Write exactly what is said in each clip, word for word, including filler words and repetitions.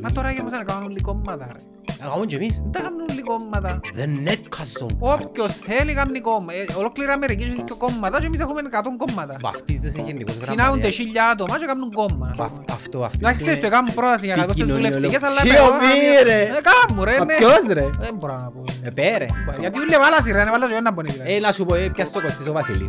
Μα τώρα έρχεσαι να κάνουν λικόμματα ρε. Να κάνουν και εμείς. Δεν κάνουν λικόμματα. Δεν έκαζουν. Όποιος θέλει κάνουν λικόμματα. Ολόκληρα Αμερική έχει δύο κόμματα και εμείς έχουμε εκατόν κόμματα. Βαφτίζεσαι γενικώς γραμματέα. Συνάουνται χίλια άτομα και κάνουν κόμμα. Αυτό αυτό. Να ξέρεις το κάνουν πρόταση για κατώστες δουλευτικές αλλά... Τι ομοί ρε. Κάμουν ρε. Μα ποιος ρε. Δεν μπορώ να πω. Επέ ρε. Γιατί ούλε βάλασαι ρε. Να σου πω πιας το κοστής ο Βασίλη.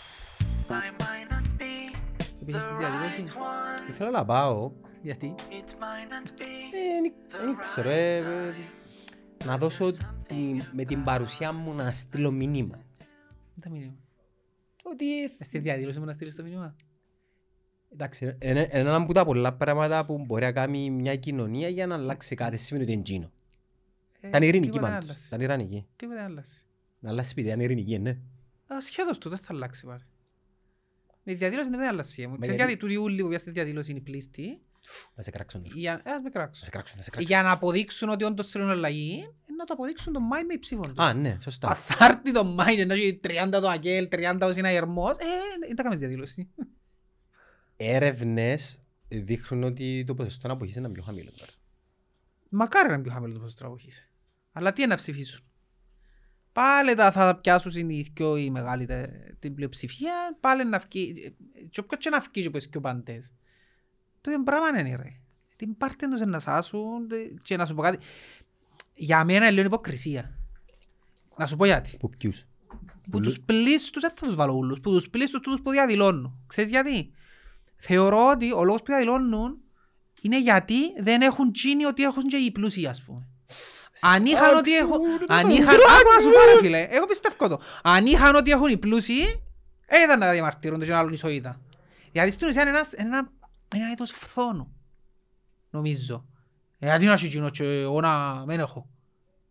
Επίσης στην διαδήλωση, ήθελα να πάω, γιατί δεν ξέρω, να δώσω με την παρουσία μου να στείλω μήνυμα. Τι μήνυμα? Ότι στη διαδήλωση μου να στείλεις το μήνυμα. Εντάξει, ένα από τα πολλά πράγματα που μπορεί να κάνει μια κοινωνία για να αλλάξει κάτι σήμερα το εντζίνο. Τα ειρηνική πάντως, τα ειρηνική. Τι με δεν αλλάξει? Να αλλάξει σπίτι, αν ειρηνική είναι. Σχέτως του, δεν θα αλλάξει πάρα. Με διαδήλωση δεν αλλάζει. Ξέρεις γιατί του Ιούλη που πήγα στη διαδήλωση είναι πλήστη. Να σε κράξουν. Ας με κράξουν. Για να αποδείξουν ότι όντως θέλουν αλλαγή, να το αποδείξουν τον Μάη με ψήφων. Α, ναι, σωστά. Αθάρτη τον Μάη, ενώ έχει τριάντα το Αγγέλ, τριάντα ο Συναγερμός. Ε, δεν τα κάνεις διαδήλωση. Έρευνες δείχνουν ότι το ποσοστό να αποχύσεις είναι πιο χαμηλό. Μακάρι να είναι πιο χαμηλό το ποσοστό να αποχύσεις. Αλλά τι είναι να ψηφίσουν. Πάλι θα πιάσουν συνήθως οι μεγάλοι την πλειοψηφία, πάλι να φκεί, και όποιος και να φκεί και όπως και ο παντές. Το δεν πράγμα είναι ρε. Την πάρτε τους να σάσουν και να σου πω κάτι. Για μένα είναι λίγο υποκρισία. Να σου πω γιατί. Που ποιους? Που τους πλήστους, δεν θα τους βάλω ούλους, που τους πλήστους τους που διαδηλώνουν. Ξέρεις γιατί? Θεωρώ ότι ο λόγος που διαδηλώνουν είναι γιατί δεν έχουν γίνει ότι έχουν και οι πλούσιοι ας πούμε. Αν είχαν ότι έχουν... Αν είχαν... Άκου να σου πάρε φίλε, εγώ πιστεύω το. Αν είχαν ότι έχουν οι πλούσιοι, δεν ήταν να διαμαρτύρονται και να άλλον ισοήτα. Γιατί στην ουσία είναι ένα είδος φθόνου, νομίζω. Γιατί να είσαι κοινός και εγώ να μην έχω.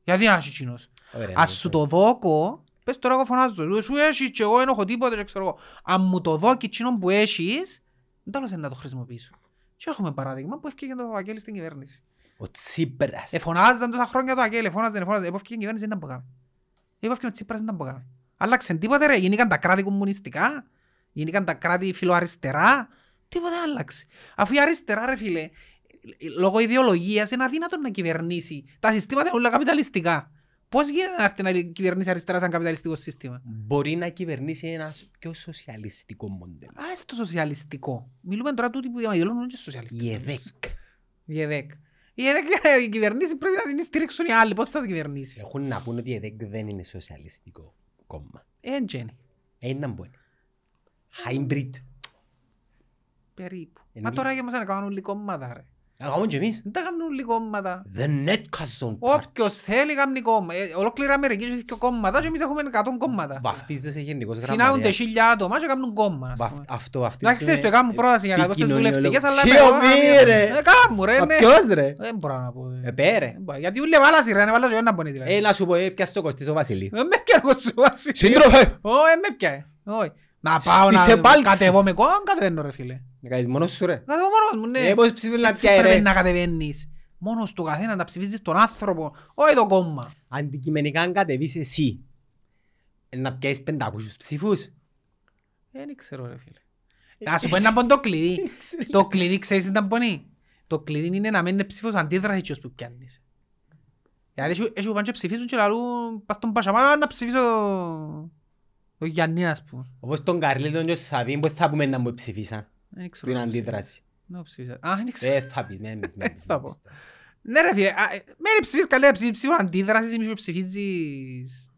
Γιατί να είσαι κοινός. Ας σου το δώκω, πες τώρα εγώ φωνάζω, σου έχεις και εγώ δεν έχω τίποτα και ξέρω εγώ. Αν μου το δώκει κοινό που έχεις, δεν τέλος είναι να το χρησιμοποιήσω. Και έχουμε παράδειγμα που έφυγε το Βαγγέλη στην κυβέρνηση. Ο Τσίπρας. Εφωνάζαν τόσα χρόνια το Αγγέλη, εφωνάζαν, εφωνάζαν. Επόφηκε η κυβέρνηση δεν ήταν που κάμε. Επόφηκε ο Τσίπρας δεν ήταν που κάμε. Άλλαξαν τίποτα ρε, γίνηκαν τα κράτη κομμουνιστικά, γίνηκαν τα κράτη φιλοαριστερά, τίποτα δεν άλλαξε. Αφού η αριστερά ρε φίλε, λόγω ιδεολογίας είναι αδύνατο να κυβερνήσει. Τα συστήματα είναι όλα καπιταλιστικά. Πώς γίνεται να κυβερνήσει αριστερά σαν καπιταλιστικό σύστημα? Μπορεί να κυβερνήσει ένα πιο σοσιαλιστικό μοντέλο. Α, στο σοσιαλιστικό. Μιλούμε τώρα τούτοι που διαμαγελώνουν και σοσιαλιστικό. Η ΕΔΕΚ. Η ΕΔΕΚ. Η ΕΔΕΚ η κυβερνήση πρέπει να την στηρίξουν οι άλλοι. Πώς θα την κυβερνήσει? Έχουν να πούν ότι η ΕΔΕΚ δεν είναι σοσιαλιστικό κόμμα. Έτσι είναι. Είναι να μπορεί. Hybrid. Περίπου. Μα τώρα για μας να κάνουν λίγο κόμματα ρε. Να κάνουν και εμείς. Δεν τα κάνουν λίγο κόμματα. Δεν έκαζουν πάρτι. Όποιος θέλει κάνουν κόμμα. Ολόκληρα Αμερική έχει δύο κόμματα και εμείς έχουμε εκατό κόμματα. Βαφτίζεσαι γενικώς γραμματέα. Συνάουνται χίλια άτομα και κάνουν κόμμα. Αυτό αυτοί ξέρεις το κάνουν πρόταση για κατώστες δουλευτικές αλλά... Τι ομοί ρε. Κάμουν ρε. Μα ποιος ρε. Δεν μπορώ να πω. Επέ ρε. Γιατί ούλε βάλασαι ρε. Να πάω να κατεβώ με κόμμα, κατεβαίνω ρε φίλε. Να κάνεις μόνος σου ρε. Κατεβώ μόνος μου, ναι. Ε, πώς ψηφίλει να τσιάει ρε. Πρέπει να κατεβαίνεις μόνος του καθένα, να ψηφίζεις τον άνθρωπο, όχι το κόμμα. Αντικειμενικά αν κατεβείς εσύ, να πιάσεις πεντακόσιους ψήφους. Δεν ξέρω ρε φίλε. Να σου πω να πω το κλειδί. Το κλειδί ξέρεις τι να πονεί. Το κλειδί είναι να μένει ψήφος αντίδραση και ως που πιάνεις. Γιατί έτσι πάνε και ψηφίζουν και λαλούν πας τον Πασαμάνα να ψηφίσω ο Γιάννη ας πούμε. Όπως τον Καρλίδον και ο Σαβίν που θα πούμε να μου ψηφίσαν. Του είναι αντίδραση. Δεν θα πει, με εμείς. Ναι ρε φίλε, μένει ψηφίσεις καλή ψήφου αντίδρασης ή μη σου ψηφίζεις...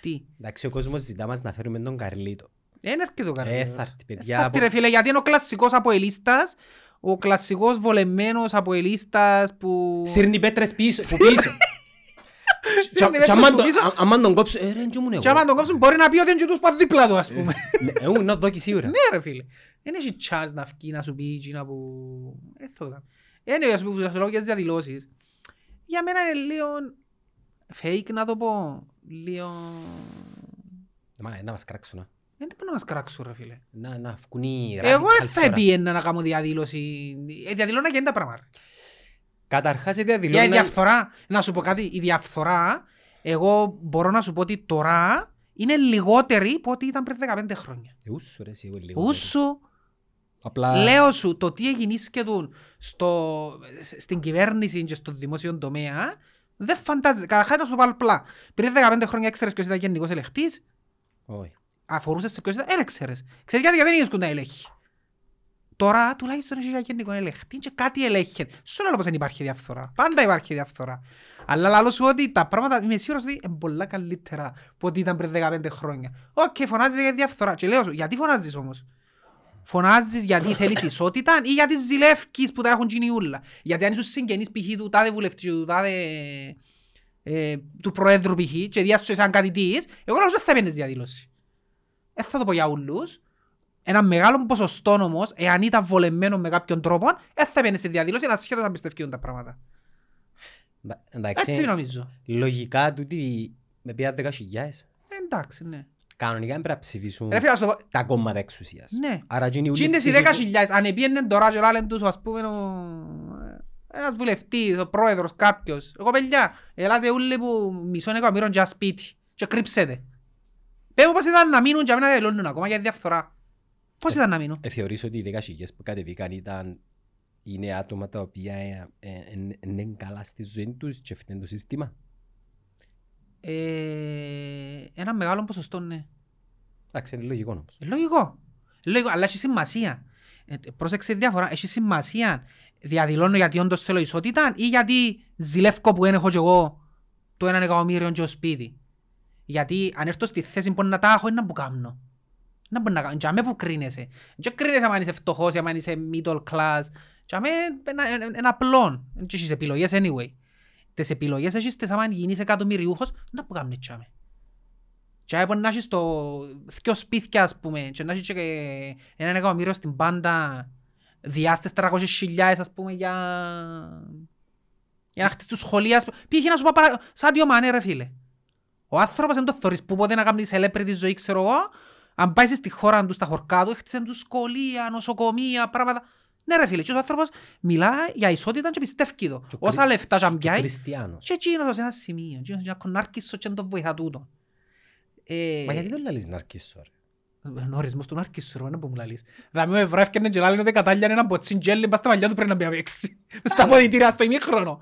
Τι. Εντάξει ο κόσμος ζητά μας να φέρουμε τον Καρλίδο. Δεν έρχεται ο Καρλίδος. Έθαρτη παιδιά. Έθαρτη ρε φίλε, γιατί είναι ο κλασσικός αποελίστας. Ο κλασσικός βολεμένος αποελίστας που... Σύρνει πέτρες πίσω. Άμα τον κόψουν, ε, ρε, και ήμουν εγώ. Άμα τον κόψουν, μπορεί να πει ότι είναι και τους πας δίπλα του, ας πούμε. Εγώ, να δόκει σίγουρα. Ναι, ρε, φίλε. Δεν έχει τσάς να φκεί, να σου πει, ή να που... Έτσι το έκανα. Ας πούμε, φυσιολογικές διαδηλώσεις. Για μένα είναι λίγο... fake, να το πω. Λίγο... Να μας κράξουν, α. Δεν πρέπει να μας κράξουν, ρε, φίλε. Να, να, φκουνί, ρε. Εγώ θα πιένα να κάνω διαδήλωση. Διαδηλώνα και είναι τα πράγματα. Καταρχάς η διαδηλώνα... Η διαφθορά, να σου πω κάτι, η διαφθορά, εγώ μπορώ να σου πω ότι τώρα είναι λιγότερη από ό,τι ήταν πριν δεκαπέντε χρόνια. Ούσου ρε εσύ, εγώ λιγότερη. Ούσου, απλά... λέω σου, το τι εγινήσκετουν στην κυβέρνηση και στο δημόσιο τομέα, δεν φαντάζεσαι. Καταρχάς να σου το πω απλά, πριν δεκαπέντε χρόνια έξερες ποιος ήταν γενικός ελεκτής, αφορούσες σε ποιος ήταν, δεν έξερες. Ξέρεις γιατί δεν ήσουν να ελέγχει. Τώρα τουλάχιστον έχει γενικό ελεγχτή και κάτι ελέγχεται. Σου λέω πως δεν υπάρχει διαφθορά. Πάντα υπάρχει διαφθορά. Αλλά λαλώ σου ότι τα πράγματα είμαι σίγουρος ότι είναι πολλά καλύτερα από ό,τι ήταν πριν δεκαπέντε χρόνια. Οκ, okay, φωνάζεις για διαφθορά. Και λέω σου, γιατί φωνάζεις όμως. Φωνάζεις γιατί θέλεις ισότητα ή γιατί ζηλεύκεις που τα έχουν γίνει ούλα. Γιατί αν είσαι συγγενής π.χ. του τάδε βουλευτή του τάδε ε, του προέδρου π.χ. και διάσου σαν κάτι της, εγώ λέω σου δεν θα παίρνεις διαδήλωση. Ε, θα το πω για ούλους. Ένα μεγάλο ποσοστό όμως, εάν ήταν βολεμένο με κάποιον τρόπο, δεν θα πένε στη διαδήλωση να σχέτως να πιστευκούν τα πράγματα. Εντάξει, έτσι νομίζω. Λογικά τούτη με πήραν δέκα χιλιάδες. Εντάξει, ναι. Κανονικά πρέπει να ψηφίσουν ρε, φίλε, το... τα κόμματα εξουσίας. Ναι. Άρα και είναι οι δέκα χιλιάδες. Αν επίεννε τώρα και λένε τους, ας πούμε, ο... ένας βουλευτής, ο πρόεδρος, κάποιος. Εγώ παιδιά, ελάτε όλοι που μισόν εκατομμύρων για σπίτι και κρύψετε. Πέμπω πως ήταν να μείνουν και να διαδηλώνουν ακόμα για διαφθορά. Πώς ήταν να μείνω. Ε, θεωρήσω ότι οι δεκασυγές που κατεβήκαν ήταν, είναι άτομα τα οποία είναι ε, ε, ε, καλά στη ζωή τους και φταίνουν το σύστημα. Ε, ένα μεγάλο ποσοστό, ναι. Εντάξει, είναι λογικό όμως. Ε, λογικό. Λογικό, αλλά έχει σημασία. Ε, πρόσεξε διάφορα, έχει σημασία. Διαδηλώνω γιατί όντως θέλω ισότητα ή γιατί ζηλεύω που έχω και εγώ το έναν εκατομμύριο και το σπίτι. Γιατί αν έρθω στη θέση που να τα έχω, είναι να που κάνω. Να μπορεί να κάνω, και αμέ που κρίνεσαι. Και κρίνεσαι αν είσαι φτωχός, αν είσαι middle class. Και αμέ είναι απλό. Δεν έχεις επιλογές anyway. Τις επιλογές έχεις τις αν γίνεις εκατομμυριούχος, να που κάνουν και αμέ. Και αμέ να έχεις δυο σπίτια, ας πούμε, και να έχεις έναν εκατομμύριο στην πάντα διάστες τριακόσιες χιλιάδες, ας πούμε, για... για να χτίσεις τους σχολεία. Πήγε να σου πω παρα... σαν δύο μανέ, ρε φίλε. Ο άνθρωπος δεν το θωρείς που ποτέ να κάνεις ελέπρη ζωή, ξέρω εγώ. Αν πάει στη χώρα του, στα χωρκά του, έχτισαν του σχολεία, νοσοκομεία, πράγματα. Ναι, ρε φίλε, και ο άνθρωπος μιλά για ισότητα και πιστεύει το. Και όσα λεφτά και αν πιάει. Χριστιανός. Και εκείνος σε ένα σημείο. Και εκείνος να ναρκίσω και να το βοηθά τούτο. Ε... Μα γιατί δεν λαλείς ναρκίσω, ρε. Ο ορισμός του ναρκίσω, ρε, να που μου λαλείς. Δηλαδή, ο Ευρέφκαινε και λάλλον ότι κατάλληλαν έναν ποτσίν τζέλι, πας στα μαλλιά του πρέπει να πει απέξει. Στα ποδητήρια στο ημίχρονο.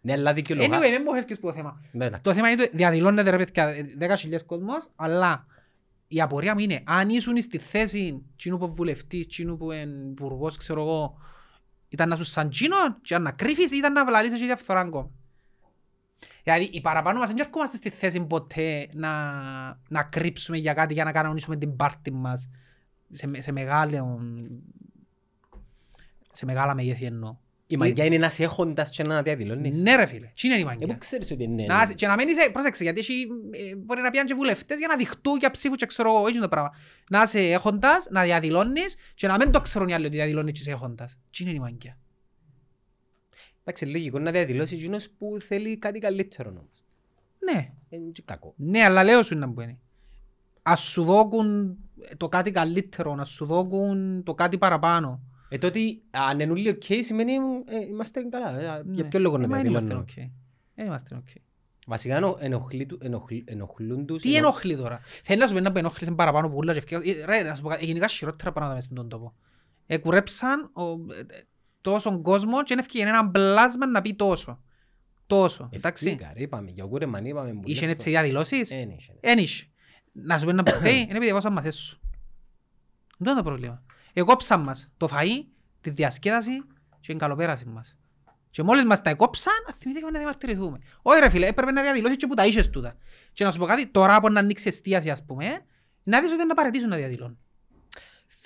Ναι, αλλά δικαιολογά. Anyway, δεν μου έφυγες που το θέμα. Ναι, το θέμα είναι ότι διαδηλώνεται ρε παιδιά δέκα χιλιάδες κόσμος, αλλά η απορία μου είναι αν ήσουν στη θέση τσινού που βουλευτής, τσινού που υπουργός, ξέρω εγώ, ήταν να σου σαν τσινό και να κρύφεις ή ήταν να βλαλίσεις και διαφθορά ακόμα. Δηλαδή, οι παραπάνω μας δεν έρχομαστε στη θέση ποτέ να, να κρύψουμε για κάτι για να κανονίσουμε την πάρτη μας σε, σε, μεγάλο, σε μεγάλα μεγέθη εννοώ. Η μαγιά είναι να σε έχοντας και να διαδηλώνεις. Ναι ρε φίλε, τι είναι η μαγιά. Εγώ ξέρεις ότι είναι. Να, και να μην είσαι, πρόσεξε, γιατί εσύ, ε, μπορεί να πιάνε και βουλευτές για να διχτούν για ψήφου και ξέρω εγώ, όχι το πράγμα. Να σε έχοντας, να διαδηλώνεις και να μην το ξέρουν οι άλλοι ότι διαδηλώνεις και σε έχοντας. Τι είναι η μαγιά. Εντάξει, λογικό να διαδηλώσει εκείνος που θέλει κάτι καλύτερο όμως. Ναι. Είναι και κακό. Ναι, αλλά λέω σου να μπαίνει. Ας σου δώκουν το κάτι καλύτερο, να σου δώκουν το κάτι παραπάνω. Ε, τότε αν είναι όλοι ok σημαίνει ε, είμαστε καλά. Ε, ναι. Για ποιο λόγο να διαδηλώνουμε. Δεν είμαστε ok. Δεν είμαστε ok. Βασικά ενοχλούν τους... Τι ενοχλεί τώρα. Θέλει να σου πει να ενοχλήσουν παραπάνω που ρε, να σου πω, γενικά χειρότερα πράγματα μέσα στον τόπο. Εκουρέψαν τόσον κόσμο και έφυγε ένα πλάσμα να πει τόσο. Τόσο, εντάξει. Εφύγα, είπαμε, για κούρεμαν είπαμε... Ήσαν έτσι διαδηλώσεις. Ένιξε. Να σου πει να πει, είναι επειδή εγώ σαν μαζί σου. Δεν είναι το πρόβλημα. Εκόψαν μας το φαΐ, τη διασκέδαση και την καλοπέραση μας. Και μόλις μας τα εκόψαν, θυμηθήκαμε να διαμαρτυρηθούμε. Όχι ρε φίλε, έπρεπε να διαδηλώσεις και που τα είσες τούτα. Και να σου πω κάτι, τώρα από να ανοίξει εστίαση, ας πούμε, να δεις ότι να παρετήσουν να διαδηλώνουν.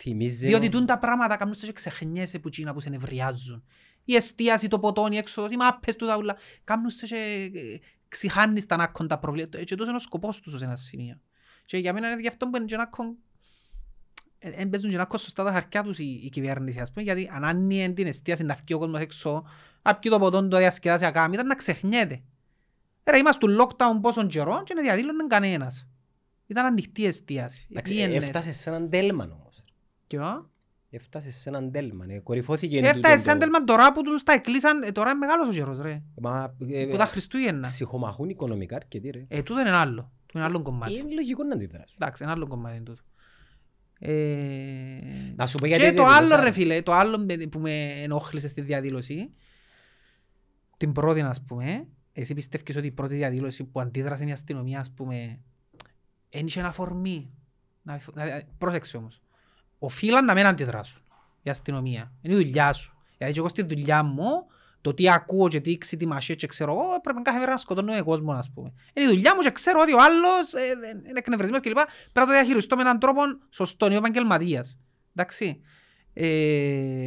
Θυμίζει... Διότι τούν τα πράγματα καμνούς και ξεχνιέσαι που τσίνα που σε νευριάζουν. Η εστίαση, το ποτόν, η έξοδος, οι μάπες του τα ούλα. Καμνούς και ξηχάνεις τα ανάκοντα προβλήματα. Και τόσο είναι ο σκοπός τους σε ένα σημείο. Και για μένα είναι γι' αυτό που είναι και ανάκον... Εν παίζουν και ανάκον σωστά τα χαρκιά τους η κυβέρνηση, ας πούμε. Γιατί αν άνοιεν την εστίαση να φκεί ο κόσμος έξω, να πκεί το ποτόν, το διασκεδάσει ακάμη, ήταν να ξεχνιέται. Έρα, είμαστε του lockdown πόσων καιρών και να διαδήλωνε κανένας. Ήταν ανοιχτή εστίαση. Έφτασε σε έναν τέλμαν όμως. Ποιο? Έφτασε σε έναν τέλμαν. Κορυφώθηκε. Έφτασε σε έναν τέλμαν τώρα που τους τα εκλείσαν. Τώρα είναι μεγάλος ο καιρός ρε. Μα, ε, που τα Χριστούγεννα. Ψυχομαχούν οικονομικά αρκετοί ρε. Ε, τούτο είναι ένα άλλο. Τούτο είναι άλλο κομμάτι. Είναι λογικό να αντιδράσουν. Εντάξει, ένα άλλο κομμάτι είναι τούτο. Ε... Να σου πω γιατί. Και το άλλο ρε φίλε, το άλλο που με ενόχλησε στη διαδήλωση. Την πρώτη ας πούμε. Εσύ πιστεύεις ότι η πρώτη διαδήλωση που αντίδρασε η αστυνομία, ας πούμε, ένιξε ένα φορμί. Να... Πρόσεξε όμως. Οφείλαν να μην αντιδράσουν η αστυνομία. Είναι η δουλειά σου. Γιατί εγώ στη δουλειά μου, το τι ακούω και τι ξετοιμασίες και ξέρω εγώ, πρέπει κάθε μέρα να σκοτώνω εγώ κόσμο, ας πούμε. Είναι η δουλειά μου και ξέρω ότι ο άλλος ε, είναι εκνευρισμένος κλπ. Πρέπει να το διαχειριστώ με έναν τρόπο σωστό, είναι ο επαγγελματίας. Εντάξει. Ε...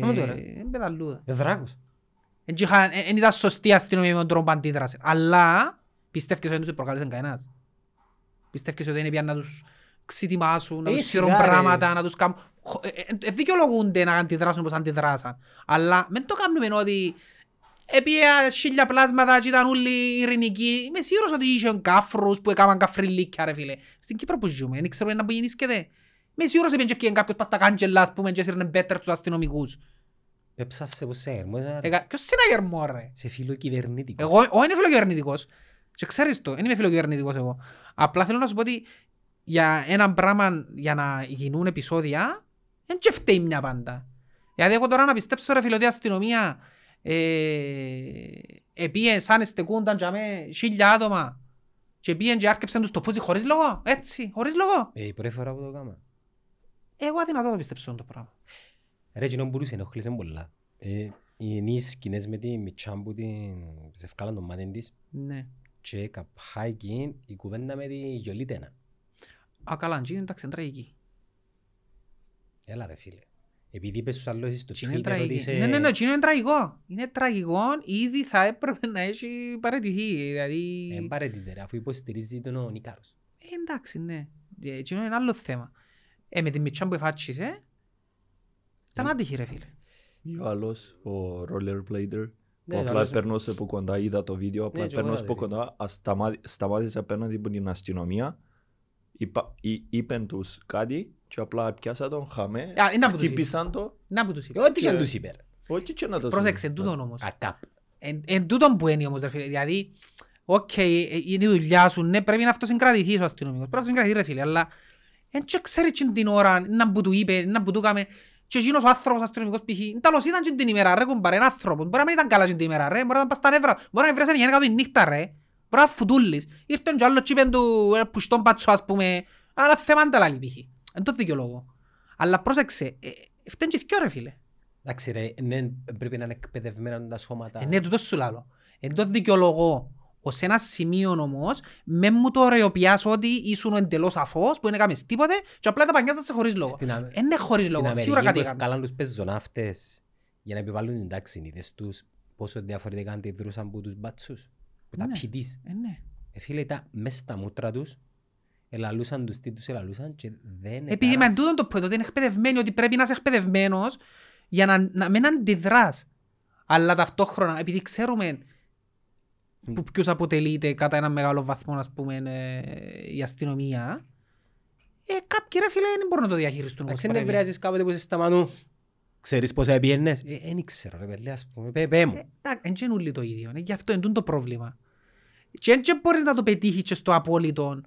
Δράκος. Δεν ήταν σωστή αστυνομία με τον τρόπο που αντίδρασε. Αλλά πιστεύκες ότι δεν τους προκαλέσαν κανένας. Πιστεύκες ότι είναι πια να τους ξετοιμάσουν, να τους σύρουν πράγματα, να τους κάνουν... Δεν δικαιολογούνται να αντιδράσουν όπως αντιδράσαν. Αλλά μην το κάνουμε ότι έπια χίλια πλάσματα και ήταν όλοι ειρηνικοί. Είμαι σίγουρος ότι είχαν κάφρους που έκαναν καφριλίκια ρε φίλε. Στην Κύπρο που ζούμε, δεν ξέρουμε να πηγαίνισκεται. Είμαι σίγουρος ότι έφυγαν κάποιος πας τα κάντζελα, ας πούμε, και έσυρνε πέτρες τους αστυνομικούς. Έψασε πως σε αγερμό. Ποιος είναι αγερμό ρε. Σε φιλοκυβερνητικός. Εγώ είναι φιλοκυβερνητικός. Και ξέρεις το, δεν είμαι φιλοκυβερνητικός εγώ. Απλά θέλω να σου πω ότι για έναν πράγμα, για να γίνουν επεισόδια, δεν και φταίει μια πάντα. Γιατί εγώ τώρα να πιστέψω ρε φιλωτή αστυνομία, επίε σαν εστεκούνταν και αμέ χίλια άτομα και πήγαν και άρκεψαν τους το πόζι χωρίς λόγο. Έτσι, χωρίς λόγο. Η πρώτη φορά που το έκανα. Εγώ αδυνατό να πιστέψω το πράγμα. Ρε, κοινό μπορούσε, ενοχλήσε πολλά. Οι ενείς σκηνές με τη Μιτσάν που της ευκάλαν τον μάτι της και καπάει εκείνη η κουβέντα με τη Γιολίτενα. Α, καλά, είναι εντάξει, είναι τραγική. Έλα ρε φίλε. Επειδή είπες στους άλλους στο Twitter ότι είσαι... Ναι, ναι, ναι, είναι τραγικό. Είναι τραγικό, ήδη θα έπρεπε να έχει παραιτηθεί, δηλαδή... Είναι παραιτηθεί, αφού υποστηρίζει τον Νικάρος. Εντάξει, ναι. Κοινό είναι άλλο θέμα. Ε, με τη Μιτσάν που εφάτσισε... Ήταν άτυχη ρε φίλε. Ο άλλος, ο roller player, που απλά περνούσε από κοντά, είδα το βίντεο, απλά περνούσε από κοντά, σταμάτησε απέναντι από την αστυνομία, είπαν τους κάτι και απλά πιάσα τον χαμέ, χτύπησαν το. Να που τους είπε. Ό,τι και να τους είπε. Ό,τι και να τους είπε. Πρόσεξε, εν τούτον όμως. Ακάπ. Εν τούτον που είναι όμως ρε φίλε, δηλαδή, οκ, είναι η δουλειά σου, ναι, πρέπει να αυτοσυγκρατηθείς ο αστυνομικός, πρέπει να αυτοσυγκρατηθεί ρε φίλε, αλλά εν και ξέρει την ώρα να που του είπε, να που του κάμε. Και εκείνος ο άνθρωπος αστυνομικός π.χ. Τέλος ήταν και την ημέρα ρε κουμπάρε, έναν άνθρωπο. Μπορεί να μην ήταν καλά και την ημέρα ρε, μπορεί να ήταν πας τα νεύρα. Μπορεί να βρέσαν γενικά του η νύχτα ρε. Μπορεί να φουτούλεις. Ήρθαν και άλλο τσίπεν του πουστόν πατσό ας πούμε. Αλλά θεμάνε τα λάλη π.χ. Εν το δικαιολόγο. Αλλά πρόσεξε, φταίν και δυο ρε φίλε. Εντάξει ρε, πρέπει να είναι εκπαιδευμένα τα σώματα. Ε, ναι, τούτο σου λάλλω. Εν το δικαιολόγο. Ως ένα σημείο όμως, με μου το ρεοποιάς ότι ήσουν εντελώς αφός, που δεν έκαμες τίποτε και απλά τα πανιάζεσαι χωρίς λόγο. Είναι χωρίς λόγο, σίγουρα κάτι έκαμες. Στην Αμερική που έφκαλαν τους πεζοναύτες για να επιβάλλουν την τάξη, είδες τους πόσο διαφορετικά αντιδρούσαν από τους μπάτσους, που τα ποιητής. Φίλε, ήταν μέσα στα μούτρα τους, ελαλούσαν τους τι τους ελαλούσαν και δεν... Επειδή με τούτον το πω, είναι εκπαιδευμένοι, ότι πρέπει να είσαι εκπαιδευμένος για να, να μην αντιδράς. Αλλά ταυτόχρονα, επειδή ξέρουμε που ποιος αποτελείται κατά έναν μεγάλο βαθμό, ας πούμε, η αστυνομία, ε, κάποιοι ρε φίλε δεν μπορούν να το διαχειριστούν. Άξε να βρειάζεις κάποτε που είσαι σταμανού. Ξέρεις πόσα επιένες. Εν ήξερα ρε παιδιά, ας πούμε, πέ μου. Εν και νουλί το ίδιο, γι' αυτό εντούν το πρόβλημα. Και εν και μπορείς να το πετύχεις και στο απόλυτο.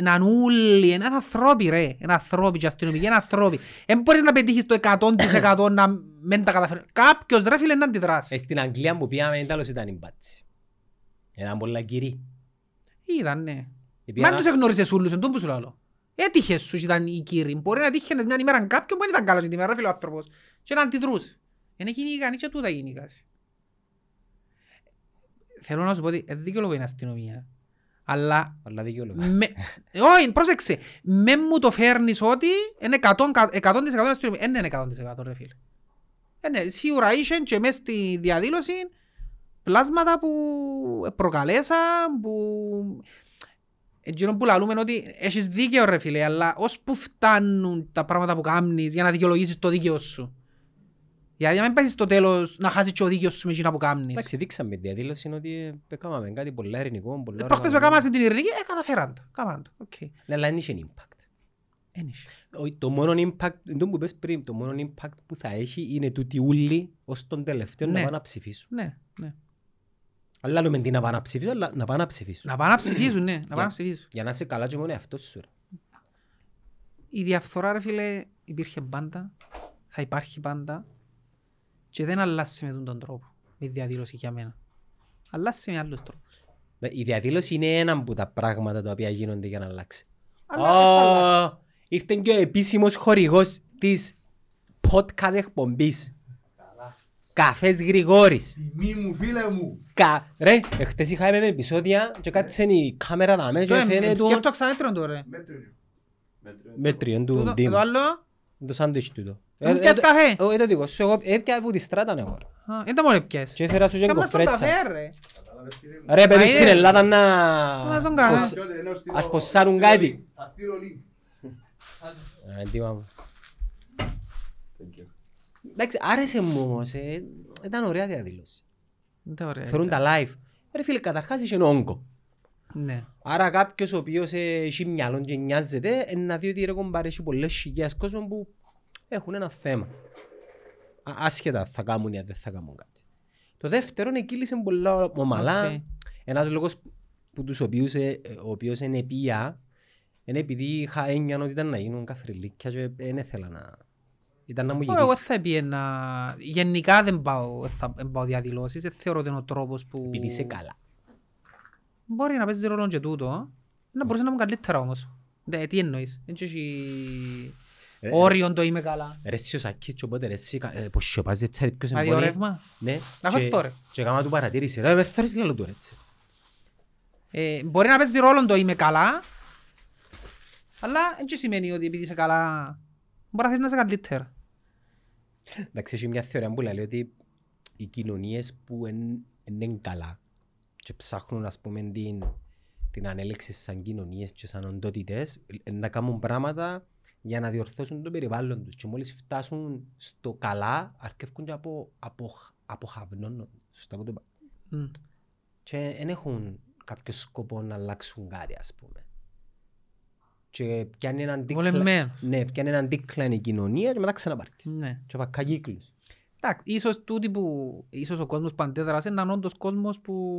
Να νουλί, έναν ανθρώπι ρε, έναν ανθρώπι και αστυνομική, έναν ανθρώπι. Εν μπορείς να πετύχεις το εκατό τοις εκατό να μην τα καταφέρουν. Κάποιος ρε φίλε να αντιδράσει. Στην Αγγλία που πήγαμε, τέλος ήταν η μπάτση. Ήταν πολλά κύριοι. Ήταν, ναι. Μα αν τους εγνώρισες ούλους, εν τόν που σου λάλλω. Έτυχες σου ήταν οι κύριοι. Μπορεί να τύχαινες μιαν ημέρα κάποιον που δεν ήταν καλός την ημέρα, φίλε ο άνθρωπος. Και να αντιδρούσε. Εν εκείνη η κανή και τούτα γίνει κάση. Θέλω να σου πω ότι δικαιολογώ είναι αστυνομία. Αλλά όχι, πρόσεξε, με μου το φέρνεις ότι είναι εκατό τοις εκατό αστυνομία. Δεν είναι εκατό τοις εκατό ρε φίλε. Σίγουρα είσαι και μέσα στη διαδήλωση πλάσματα που προκαλέσαν, που... Εγγύρω που λαλούμε ότι έχεις δίκαιο ρε φίλε, αλλά ώσπου φτάνουν τα πράγματα που κάνεις για να δικαιολογήσεις το δίκαιο σου. Γιατί να μην πέσεις στο τέλος να χάσεις και ο δίκαιος σου με εκείνα που κάνεις. Εντάξει, δείξαμε τη διαδήλωση ότι έκαναμε κάτι πολύ ειρηνικό. Πρόκτες που έκαναμε στην ειρηνική, ε, καταφέραν το. Κάμαν το, οκ. Ναι, αλλά δεν είχε impact. Δεν είχε. Το μόνο impact, το που είπες πριν, το μόνο impact που θα έχει είναι τούτοι ούλοι ως τον τελευταίο να πάνε να ψηφίσουν. Ναι, ναι. Αλλά λέμε τι να πάνε να ψηφίσουν, αλλά να πάνε να ψηφίσουν. Να πάνε να ψηφίσουν, ναι, να πάνε να ψηφίσουν. Για να είσαι καλά και μόνο εαυτός σου. Η διαφθορά ρε φίλε υπήρχε πάντα, θα υπάρχει πάντα. Και δεν αλλάζει με τον τρόπο, η διαδήλωση για μένα. Αλλάζει με άλλους τρόπους. Η διαδήλωση είναι ένα από τα πράγματα τα οποία γίνονται για να αλλάξει. Oh, ήρθε και ο επίσημος χορηγός της podcast εκπομπής. Καφές Γρηγόρης. Τιμή μου, φίλε μου. Κα... Ρε, χτες είχαμε με επεισόδια και κάτσε η κάμερα να με και φαίνεται... Σκέφτω ξαναμέτριον του, ρε. Μέτριον του, Ντίμ. Το άλλο. Το σάντουιτς τούτο. Έπιας καφέ. Όχι, το δικό σου. Εγώ έπια από τη στράτα εγώ. Είναι το μόνο έπιας. Και έφερα σου και κοφρέτσα. Ρε παιδί στην Ελλάδα να... Ας ποσάρουν κάτι. Θα στείλω λίγο. Εντάξει, άρεσε μου όμως. Ήταν ωραία διαδήλωση. Φερούν τα live. Ρε φίλε, καταρχάς είχε όγκο. Άρα κάποιος ο οποίος έχει μυαλόν και νοιάζεται να δει ότι έχουν παρέσει πολλές χιλιάδες κόσμων που έχουν ένα θέμα. Άσχετα θα κάνουν ή δεν θα κάνουν κάτι. Το δεύτερο κύλησε πολλά ομαλά. Okay. Ένας λόγος που τους οποίους, ο οποίος είναι πια, είναι επειδή είχα έννοια ότι ήταν να γίνουν καφριλίκια και δεν ήθελα να... Ήταν να μου γυρίσει. Εγώ θα πιένα... Γενικά δεν πάω, θα, δεν πάω διαδηλώσεις, δεν θεωρώ ότι είναι ο τρόπος που... Επειδή είσαι καλά. Μπορεί να παίζει ρόλο και τούτο, να μπορούσε να μου καλύτερα όμως. Δε, τι εννοείς, έτσι έχει όριον το είμαι καλά. Ρέσει ο Σακίτσο, οπότε ρέσει, πως σιωπάζει έτσι, ποιος εμπολεί. Αδιορεύμα. Ναι, και κάμα του παρατήρησε, ρε, με φέρεις λίγο του έτσι. Μπορεί να παίζει ρόλο το είμαι καλά, αλλά έτσι σημαίνει ότι επειδή είσαι καλά, μπορεί να θέλεις να είσαι καλύτερα. Εντάξει, έχει μια θεωρία που λέει ότι οι κοινωνίες που είναι καλά, και ψάχνουν ας πούμε την, την ανέλεξη σαν κοινωνίες και σαν οντότητες να κάνουν πράγματα για να διορθώσουν το περιβάλλον τους και μόλις φτάσουν στο καλά αρκεύκουν και από, από, αποχαυνώνουν σωστά από το mm. και δεν έχουν κάποιο σκοπό να αλλάξουν κάτι ας πούμε και πιάνει έναν δίκλα, ναι, πιάνει έναν δίκλα η κοινωνία και μετά ξαναπάρκεις mm. και βακά κύκλους. Εντάξει, ίσως τούτοι που ίσως ο κόσμος παντέδρασε έναν όντως κόσμος που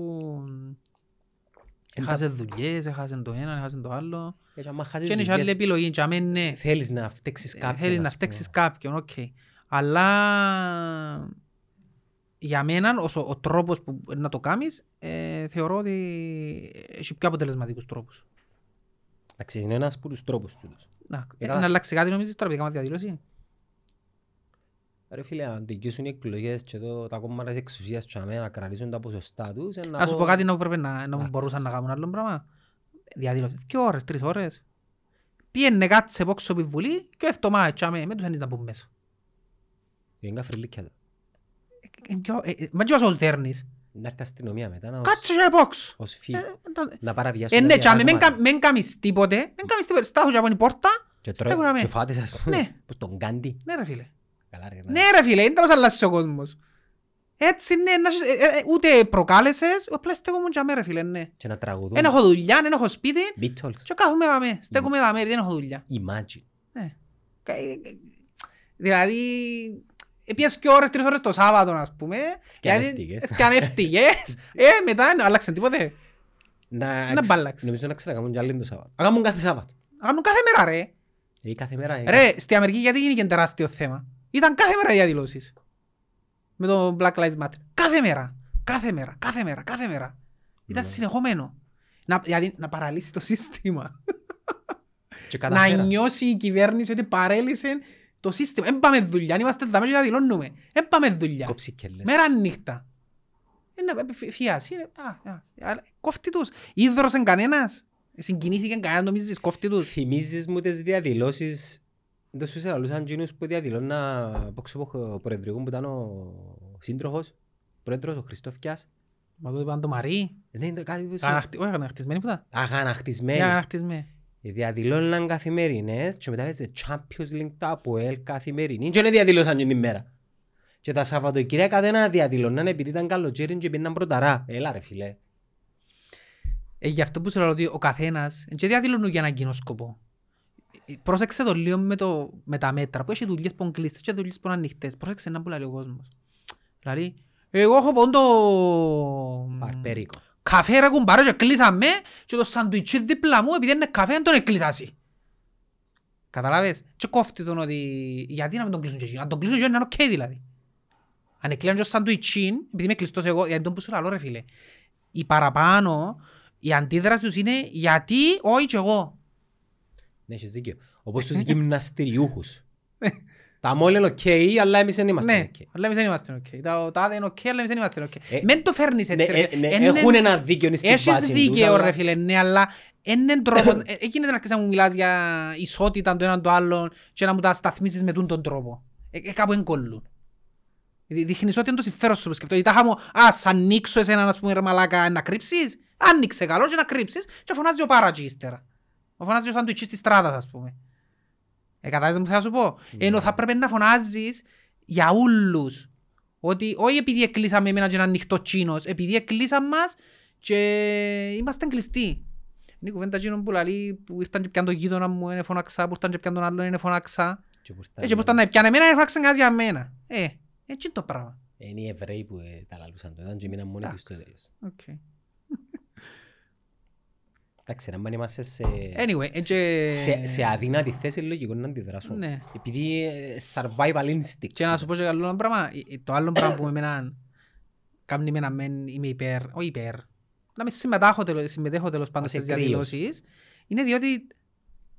έχασε δουλειές, έχασε το έναν, έχασε το άλλο. Και είναι δουλειές... άλλη επιλογή, και αμέν, ναι. Θέλεις να φταίξεις κάποιον. Θέλεις να φταίξεις κάποιον, οκ. Okay. Αλλά για μένα ο, ο τρόπος που να το κάνεις ε, θεωρώ ότι έχει πιο αποτελεσματικούς τρόπους. Εντάξει, είναι ένας από τους τρόπους τους. Να, Ήταν... να αλλάξει κάτι νομίζεις τώρα, πήγαμε διαδήλωση. Ρε φίλε, αν δικαιούσουν οι εκλογές και εδώ τα κόμματα της εξουσίας και αμένα κρατήσουν τα ποσοστά τους... Να σου πω κάτι να πρέπει να, να μπορούσαν να κάνουν άλλο πράγμα. Διαδήλωση. Και ώρες, τρεις ώρες. Πήγαινε κάτι σε πόξο από τη Βουλή και εφτωμάει και αμένα. Μην τους ένεις να μπουν μέσα. Είναι καφριλίκια εδώ. Μα τι όσο δέρνεις. Να έρθει αστυνομία μετά να... Κάτσε και πόξο. Ως φύγη. Να παραβιάσουν... Ναι, μην κάνεις τίποτε. Στάθω και από την πόρτα. Και φάτε σας πως τον Γκάντι. Ναι ρε φίλε. Ναι ρε φίλε, είναι τέλος αλλάσεις ο κόσμος. Έτσι είναι, ούτε προκάλεσες, απλά στέκομαι και αμέ ρε φίλε, ναι. Και να τραγουδούμε. Εν έχω δουλειά, εν έχω σπίτι, και κάθομαι δαμέ, στέκομαι δαμέ, επειδή εν έχω δουλειά. Imagine. Ναι. Δηλαδή, πήγες και ώρες, τρεις ώρες το Σάββατο, ας πούμε. Σκιανεύτηκες. Σκιανεύτηκες, ε, μετά αλλάξαν τίποτε. Να μπαλλάξεις. Νομίζω να ξανακάμουν κι άλλοι το Σάββατο. Αγάμουν κάθε Σάββατο. Αγάμουν κάθε μέρα ρε. Ή κάθε μέρα. Ρε, στη Αμερική γιατί γίνηκε τεράστιο θέμα. Ήταν κάθε μέρα διαδηλώσεις. Με το Black Lives Matter. Κάθε μέρα. Κάθε μέρα. Κάθε μέρα. Κάθε μέρα. Ήταν mm. συνεχόμενο. Να, δηλαδή, να παραλύσει το σύστημα. Να νιώσει η κυβέρνηση ότι παρέλυσε το σύστημα. Εν πάμε δουλειά. Αν είμαστε δαμέ και διαδηλώνουμε. Εν πάμε δουλειά. Μέρα νύχτα. Είναι φιάς. Κόφτη τους. Ίδρωσαν κανένας. Συγκινήθηκαν κανένας, νομίζεις, κόφτη τους. Θυμίζεις μου τις διαδηλώσεις. Δεν σου σελαλούσαν κοινούς που διαδηλώνα προεδρικού που ήταν ο σύντροφος, πρόεδρος, ο Χριστόφ Κιάς. Μα τότε πάνε το Μαρί. Όχι, αγαναχτισμένοι που ήταν. Αγαναχτισμένοι. Διαδηλώναν καθημερινές και μετά σε Champions League τα ΑΠΟΕΛ καθημερινή και δεν διαδηλώσαν την ημέρα. Και τα Σαββατοκυριακά δεν διαδηλώναν επειδή ήταν καλοκαίρι και πήγαιναν πρωταρά. Έλα ρε φίλε. Ε, γι' αυτό που σου λέω ότι ο καθένας και διαδηλώνουν για έναν κοινό σκοπό. Πρόσεξε το λίγο με, το, με τα μέτρα που έχει δουλειές που κλειστές και δουλειές που ανοιχτές. Πρόσεξε να που λέει ο κόσμος. Δηλαδή, εγώ έχω πόντο παρπέρικο. Καφέ ρε κουμπάρω και κλείσαμε και το σαντουιτσί δίπλα μου επειδή είναι καφέ να τον εκκλεισάσει. Καταλάβες. Και κόφτει τον ότι γιατί να μην τον κλείσουν και εκείνο. Αν τον κλείσουν και εκείνο είναι ok δηλαδή. Αν εκλείαν και το σαντουιτσί επειδή είμαι κλειστός εγώ γιατί τον πούσου λαλό ρε φίλε. Η παραπάνω, η αντίδραση τους είναι γιατί όχι και εγώ. Ναι, έχεις δίκιο. Όπως τους γυμναστηριούχους. Τα μόλι είναι ok, αλλά εμείς δεν είμαστε ok. Αλλά εμείς δεν είμαστε ok. Τα τάδε είναι ok, αλλά εμείς δεν είμαστε ok. Μην το φέρνεις έτσι. Έχουν ένα δίκιο στην βάση τους. Έχεις δίκιο ρε φίλε, ναι, αλλά είναι τρόπος. Εκείνη δεν αρκετά να μου μιλάς για ισότητα το έναν το άλλον και να μου τα σταθμίσεις με τον τρόπο. Κάπου εγκολλούν. Δείχνεις ότι είναι το συμφέρον σου. Σκεφτώ, τάχα μου, ας ανοίξω εσένα, ας πούμε, ρε μαλάκα, να κρύψεις. Άνοιξε καλό και να κρύψεις και φωνάζει ο Παρατζή ύστερα. Φωνάζει ο σαντουιτσί της στράτας, ας πούμε. Ε, κατάλαβες τι θα σου πω. Yeah. Ενώ θα πρέπει να φωνάζεις για όλους. Ότι όχι επειδή εκλείσαμε εμένα και ένα ανοιχτό τσίνος, επειδή εκλείσαμε μας και είμαστε κλειστοί. Είναι η κουβέντα τσίνων που λαλεί που ήρθαν και πιάνε τον γείτονα μου, είναι φωναξά, που ήρθαν και πιάνε τον άλλον, είναι φωναξά. Και που ήρθαν ε, να πιάνε εμένα, είναι φωναξαν κάτι για εμένα. Ε, έτσι είναι το πράγμα. Είναι οι Εβραίοι που ε, τα λαλούσαν το, ήταν και μείναν μόνοι τους στο τέλος. Okay. Εντάξει, αν είμαστε σε, anyway, σε, και... σε, σε αδύνατη θέση λογικό να αντιδράσουν. Ναι. Επειδή survival instinct. Και να σου πω και καλό ένα πράγμα, το άλλο πράγμα που με εμένα κάνει εμένα μεν είμαι υπέρ, όχι υπέρ, να με συμμετέχω τέλος, συμμετέχω τέλος πάντων στις διαδηλώσεις, είναι διότι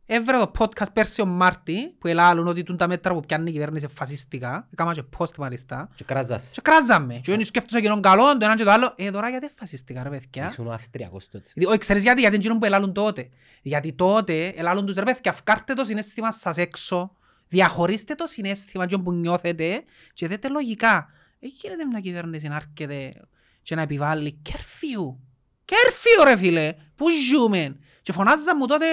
έβρε το podcast πέρσι ο Μάρτη που ελάλουν ότι τούν τα μέτρα που πιάνει η κυβέρνηση φασιστικά, έκανα και post μάλιστα. Και κράζας. Και κράζαμε. Και όλοι σκέφτουσα και τον καλό, το έναν και το άλλο. Ε, τώρα γιατί φασιστικά ρε παιδιά. Ήσουν ο Αυστριακός τότε. Όχι, ξέρεις γιατί, γιατί είναι που ελάλουν τότε. Γιατί τότε ελάλουν τους ρε παιδιά, αυκάρτε το συναίσθημα σας έξω, διαχωρίστε το συναίσθημα που νιώθετε και δέτε λογικά. Ε, γίνεται μια κυβέρνηση να έρχεται και να επιβάλλει κέρφιου. Κέρφιου ρε φίλε, που ζούμε. Και φωνάζα μου τότε,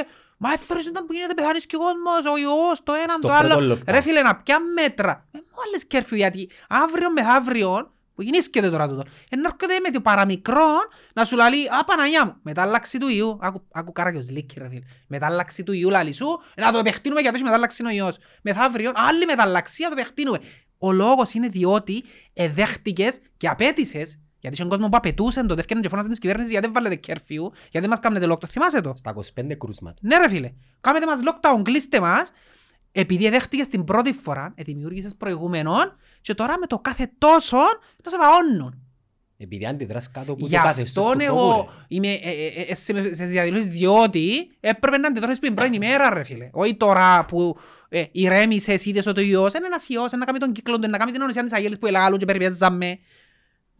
μα έφερες όταν που γίνεται πεθάνεις και ο κόσμος, ο ιός, το έναν, το άλλο. Ρε φίλε, να πια μέτρα. Με μόλις κέρφιου, γιατί αύριο μεθαύριο, που γεννήσκεται τώρα τούτο, ενάρκεται με το παραμικρόν να σου λαλεί, α, Παναγιά μου, μετάλλαξη του ιού. Άκου, άκου Καραγιός Λίκη, ρε φίλε. Μετάλλαξη του ιού, λαλή σου, να το επεκτείνουμε γιατί μετάλλαξη είναι ο ιός. Μεθαύριο, άλλη μεταλλαξία, το επεκτείνουμε. Ο λόγος είναι διότι εδέχτηκες και απέτησες. Γιατί είχε κόσμο που απαιτούσαν το, δεν έφτιαναν και φώνασαν της κυβέρνησης γιατί δεν βάλετε κέρφιου, γιατί δεν μας κάνετε lockdown, θυμάσαι το. Στα είκοσι πέντε κρούσματα. Ναι ρε φίλε, κάνετε μας lockdown, κλείστε μας, επειδή δέχτηκες την πρώτη φορά, ε, δημιούργησες προηγούμενον και τώρα με το κάθε τόσο, το σε βαώνουν. Επειδή αντιδράς κάτω από το καθεστώς του φόβου. Γι' αυτόν εγώ είμαι στις διαδηλώσεις διότι έπρεπε να αντιδρώσεις πριν πρώην ημέρα ρε φίλε. Όχι τώρα που ηρέμησες, είδες ότι ο ιός είναι ένας ιός, να κάνει τον κύκλο του, να κάνει την ονοσία της αγέλης που ελάλουν και περιπέζαμε.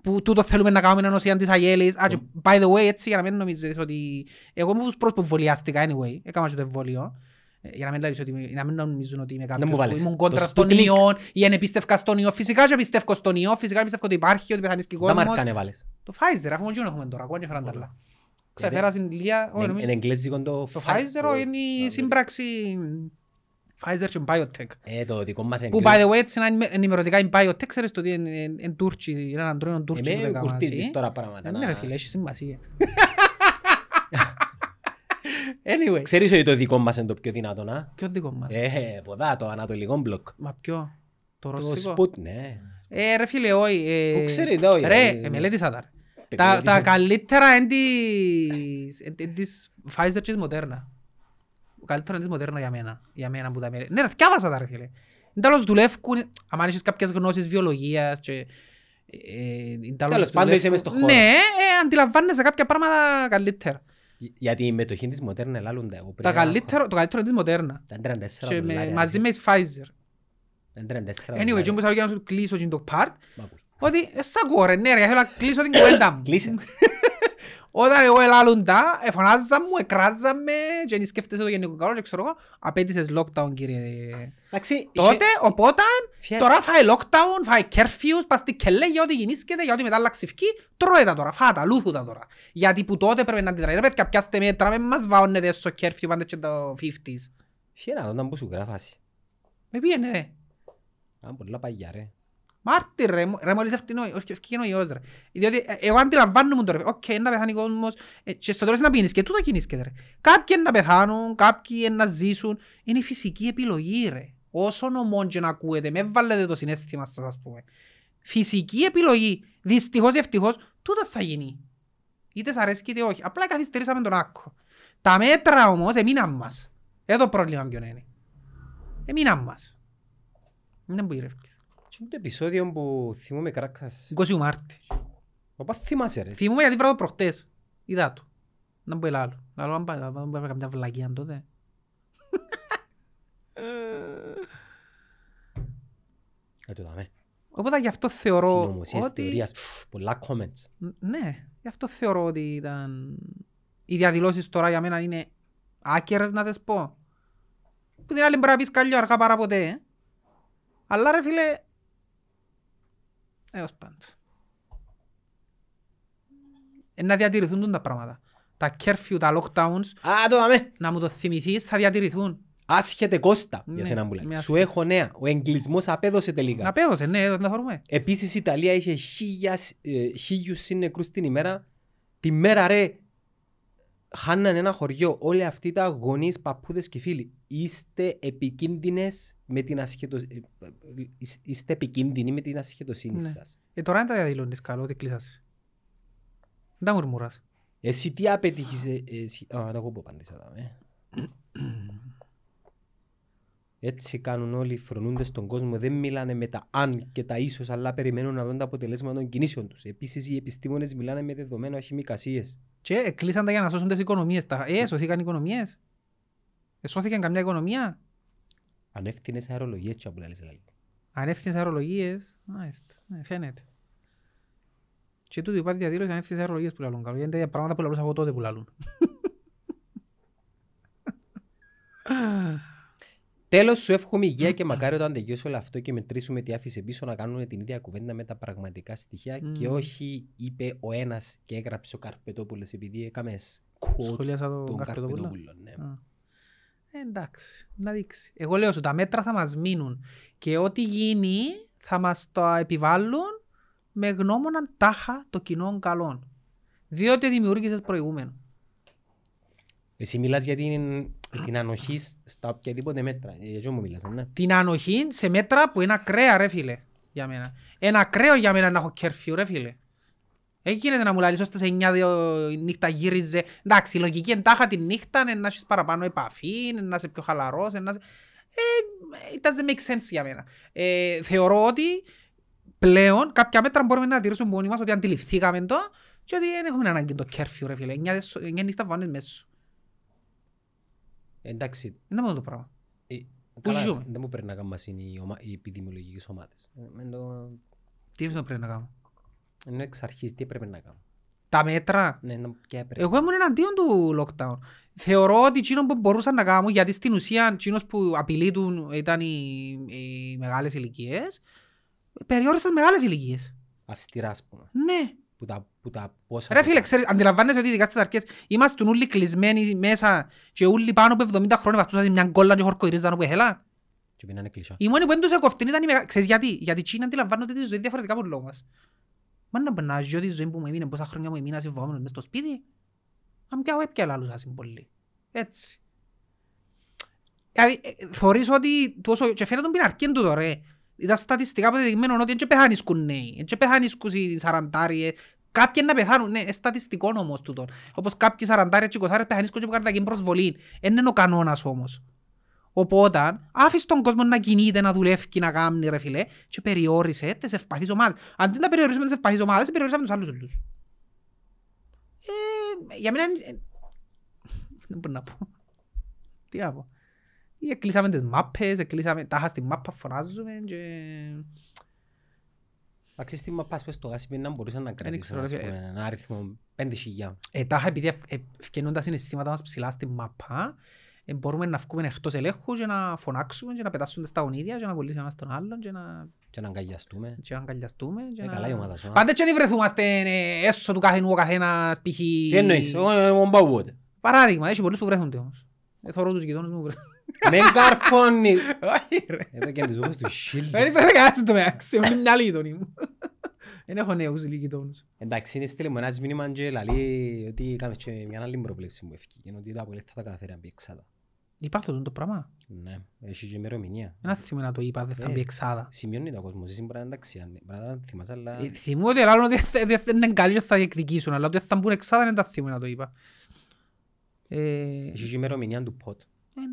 Που τούτο θέλουμε να κάνουμε ενωσία της αγέλης. By the way, έτσι για να μην νομίζεις ότι εγώ είμαι τους πρώτους που εμβολιάστηκα anyway, έκανα και το εμβόλιο. Για να μην νομίζουν ότι είμαι κάποιος που ήμουν κόντρα στον ιό ή αν επίστευκα στον ιό. Φυσικά και πιστεύω στον ιό, φυσικά πιστεύω ότι υπάρχει, ότι πεθανείς και ο κόσμος. Τα μάρκανε βάλες. Το Pfizer, αφού μόνο έχουμε τώρα, ακόμα και φέραν τα άλλα. Ξεφέρα στην ηλία... Εν εγγλέζικο το Pfizer είναι η σύμπραξη Pfizer και Biotech. Ε, το δικό μας εγγλέζικο. Που, by the way, έτσι είναι ενημερωτικά η Biotech, ξέρεις το ότι είναι Τούρκοι, είναι έναν τρόνο Τούρκοι που έκανα μαζί. Anyway. Ξέρεις ότι το δικό μας είναι το πιο δυνατό, να. Ποιο δικό μας? Ε, ποδά, το ανατολικό μπλοκ. Μα ποιο? Το ρωσικό? Το Sputnik, ναι. Ε, ρε φίλε, όχι. Πού ξέρετε, όχι. Ρε, μελέτησα τα. Τα, τα καλύτερα είναι της, είναι της Pfizer και της Moderna. Καλύτερα είναι της Moderna για μένα. Για μένα που τα μελέτησα. Ναι, ρε, θυκάβασα τα, ρε φίλε. Είναι τέλος δουλεύκουν, αν έχεις κάποιες γνώσεις βιολογίας και... Τέλος πάντων είσαι μες στο χώρο. Ναι, αντιλαμβάνεσαι κάποια πράγματα καλύτερα. Γιατί η μετοχή της Moderna ελάλλουν τα εγώ πριν. Το καλύτερο είναι της Moderna. Και μαζί με η Pfizer. Anyway, και όμως θα ήθελα να σου κλείσω το part ότι σ' ακούω ρε, ναι ρε, θέλω να κλείσω την κουβέντα μου. Κλείσε. Όταν εγώ ελάλλουν τα, εφωνάζα μου, εκράζα με και δεν σκέφτεσαι το γενικό καλό και ξέρω εγώ, απέτησες lockdown κύριε. Τότε, οπότε, τώρα φάει lockdown, φάει curfews, παστί και λέει για ό,τι γεννήσκεται, για ό,τι μετά αλλάξει φυκή, τρώε τα τώρα, φάτα, λούθου τα τώρα. Γιατί που τότε πρέπει να αντιδράει, ρε παιδιά, πιάστε μέτρα, με μας βαώνετε στο curfew πάντα και το πενήντα. Φιέρα, όταν που σου γράφασαι. Με πήγαινε. Αν πολλά παγιά ρε. Μάρτυρ ρε, ρε μόλις ευθυνό, ευκήκαινο ιός ρε. Διότι εγώ αντιλαμβάνομαι τώρα, οκ, να πεθάνει κόσμος και στο τέλος να πηγαίνεις και τούτο κινήσκεται ρε. Κάποιοι να πεθάνουν, κάποιοι να ζήσουν, είναι η φυσική επιλογή ρε. Όσο νομών και να ακούετε, με βάλετε το συναίσθημα σας ας πούμε. Φυσική επιλογή, δυστυχώς ή ευτυχώς, τούτο θα γίνει. Είτε σ' αρέσει είτε όχι, απλά καθυστερήσαμε τον άκκο. Τα μέτρα όμως εμείναν μας. Εδώ το πρόβλημα ποιον είναι. Εμείναν μας. Δεν μπορεί ρε. Είναι το επεισόδιο που θυμούμαι κράξας. είκοσι Μάρτη. Παπά θυμάσαι ρε. Θυμούμαι γιατί βράδο προχτές. Είδα του. Να μου πέλα άλλο. Να μου πέλα καμιά βλακία τότε. Έτσι δάμε. Οπότε γι' αυτό θεωρώ ότι... Συνομωσίες, θεωρίας, πολλά comments. Ναι, γι' αυτό θεωρώ ότι ήταν... Οι διαδηλώσεις τώρα για μένα είναι άκερες να τις πω. Που την άλλη μπορεί να πεις καλλιό αργά παρά ποτέ. Αλλά ρε φίλε... έως πάντως. Να διατηρηθούν τα πράγματα. Τα curfew, τα lockdowns, α, το να μου το θυμηθείς, θα διατηρηθούν. Άσχετε Κώστα, ναι, για σένα μου λέει. Σου έχω νέα. Ο εγκλισμός απέδωσε τελικά. Απέδωσε, ναι, δεν θα χωρούμε. Επίσης η Ιταλία είχε χίλιας, ε, χίλιους συνεκρούς την ημέρα. Τη μέρα ρε, χάναν ένα χωριό. Όλοι αυτοί τα γονείς, παππούδες και φίλοι. Είστε επικίνδυνες με την ασχετοσύνη. Είστε επικίνδυνοι με την ασχετοσύνη ναι. σας. Ε, τώρα δεν τα διαδηλώνεις καλό, ότι κλείσασαι. Δεν τα μουρμουράς. Εσύ τι απέτυχες... Ε, ε, α, εγώ που απαντήσα. Ε. Έτσι κάνουν όλοι, φρονούνται στον κόσμο, δεν μιλάνε με τα αν και τα ίσως, αλλά περιμένουν να δουν τα αποτελέσματα των κινήσεων τους. Επίσης, οι επιστήμονες μιλάνε με δεδομένα, όχι μικασίες. Και κλείσαν τα για να σώσουν τις οικονομίες. Τα... Ε, σωθήκαν οι οικονομίες. Εσώθηκαν καμιά οικονομία. Ανεύθυνες αερολογίες και όπου λες λαλή. Ανεύθυνες αερολογίες, μάλιστα, ναι, φαίνεται. Και τούτο υπάρχει διαδήλωση ανεύθυνες αερολογίες που λαλούν. Είναι τα πράγματα που λαλούσα από τότε που λαλούν. Τέλος, σου εύχομαι υγεία και μακάρι όταν τελειώσει όλο αυτό και μετρήσουμε τι άφησε πίσω να κάνουμε την ίδια κουβέντα με τα πραγματικά στοιχεία mm. και όχι είπε ο ένας και έγραψε ο Καρπετόπουλος επειδή έκαμε σχολιάσα τον Καρπετόπουλο. Ναι. Εντάξει, να δείξει. Εγώ λέω ότι τα μέτρα θα μας μείνουν και ό,τι γίνει θα μας το επιβάλλουν με γνώμονα τάχα των κοινών καλών. Διότι δημιούργησες προηγούμενο. Εσύ μιλάς για την, την ανοχή στα οποιαδήποτε μέτρα. Γιατί μου μιλάς, ναι. Την ανοχή σε μέτρα που είναι ακραία, ρε φίλε, για μένα. Είναι ακραίο για μένα να έχω κέρφιου, ρε φίλε. Έχει γίνεται να μου λαλείς ώστε σε εννιά η νύχτα γύριζε. Εντάξει, η λογική εντάχα τη νύχτα είναι να έχεις παραπάνω επαφή, να είσαι πιο χαλαρός. Να... Ε, it doesn't make sense για μένα. Ε, θεωρώ ότι πλέον κάποια μέτρα μπορούμε να τηρήσουμε μόνοι μας ότι αντιληφθήκαμε το και ότι δεν έχουμε ανάγκη το κέρφιου, ρε φίλε. εννιά νύχτα βάνεις μέσα. Εντάξει. Είναι μόνο το πράγμα. Ε, καλά, δεν μου πρέπει να κάνουμε οι, ομα... οι επιδημιολογικές ομάδες. Ε, το... Τι ήρθα πρέπει να κάνουμε. Ενώ εξ αρχής τι έπρεπε να κάνουμε. Τα μέτρα. Ναι, εγώ ήμουν εναντίον του lockdown. Θεωρώ ότι εκείνο που μπορούσαν να κάνουν, γιατί στην ουσία εκείνος που απειλήτουν ήταν οι, οι μεγάλες ηλικίες, περιόρισαν μεγάλες ηλικίες. Αυστηρά, ας πούμε. Ναι. Που τα, που τα πόσα... Ρε φίλε, ξέρεις, αντιλαμβάνεσαι ότι ειδικά στις αρχές είμαστε όλοι κλεισμένοι μέσα και όλοι πάνω από εβδομήντα χρόνια βαστούσαν μια κόλλα και χορκοϊρίζαν όπου ήθελα. Και πίνανε κλεισά. Οι μόνοι που δεν τους έκοφτην ήταν οι μεγάλοι. Ξέρεις γιατί. Γιατί εκείνοι αντιλαμβάνονται τη ζωή διαφορετικά από τον λόγο μας. Μα να περνάζω τη ζωή που μου έμεινε, πόσα χρόνια μου έμεινε να συμβάμενος μες στο σπίτι. Αν πιάω έπια λάλλουσα συμπολή. Έτσι. Δηλαδή, θωρείς ότι τόσο... Και φαίνεται τον πιναρκήν του τώρα. Ήταν στατιστικά που δεδειγμένο ότι δεν πεθάνισκουν νέοι, δεν πεθάνισκουν οι σαραντάριες. Κάποιοι να πεθάνουν, ναι, στατιστικό όμως τούτο. Όπως κάποιοι σαραντάριες και εικοσάριες πεθάνισκουν και που κάνουν προσβολή. Εν είναι ο κανόνας όμως. Οπότε, άφησε τον κόσμο να κινείται, να δουλεύει, να κάνει ρε φιλέ και περιόρισε τις ευπαθείς ομάδες. Αντί να περιορίσουμε τις ευπαθείς ομάδες, περιορίσαμε τους άλλους όλους. Ε, για μένα... Ε, δεν μπορώ να πω. Τι να πω. Εκλείσαμε τις μάπες, εκλείσαμε... Τάχα στη μάπα φωνάζουμε και... αξίστη μα πας πες το γάσι να μπορούσα να κρατήσω ένα αριθμό πέντε χιλιάδες. Ετάχα επειδή ευκαινούν τα συναισθήματα μας ψηλά στη μαπά, μπορούμε να βγούμε εκτός ελέγχου και να φωνάξουμε και να πετάσουμε στα γονίδια και να κολλήσουμε ένας τον άλλον και να... Και να αγκαλιαστούμε. Και να αγκαλιαστούμε. Ε, καλά η ομάδα σου. Πάντε και να βρεθούμαστε έσω του καθενού ο καθένας π.χ. Τι εννοείς, ο Μπαουβότε. Παράδειγμα, έχει πολλούς που βρεθούνται όμως. Θωρώ τους γειτόνους μου βρεθούν. Μεν καρφώνεις. Όχι ρε. Εδώ και αν τους δούμε στο χίλι. Δεν πρέπει να κάτσεις το μεταξύ, είναι μια άλλη γειτόνη μου. Δεν έχω νέους γειτόνους. Εντάξει, είναι στείλε μου ένας μήνυμα και λέει ότι κάνεις και μια άλλη προβλέψη μου ευκεί. Και ότι τα απολεύθα τα καταφέρει να πει εξάδα. Είπα αυτό το πράγμα. Ναι, έχει και ημερομηνία. Δεν θυμώ να το είπα, δεν θα μπει εξάδα. Σημειώνει το κόσμο, εσύ μπορεί να τα θυμάσαι, αλλά... Θυμώ ότι άλλο ότι δεν είναι καλή και θα διεκδικήσουν, αλλά ότι θα μπουν εξάδα δεν τα θυμώ να το είπα. Έχει και ημερομηνία του ποτ.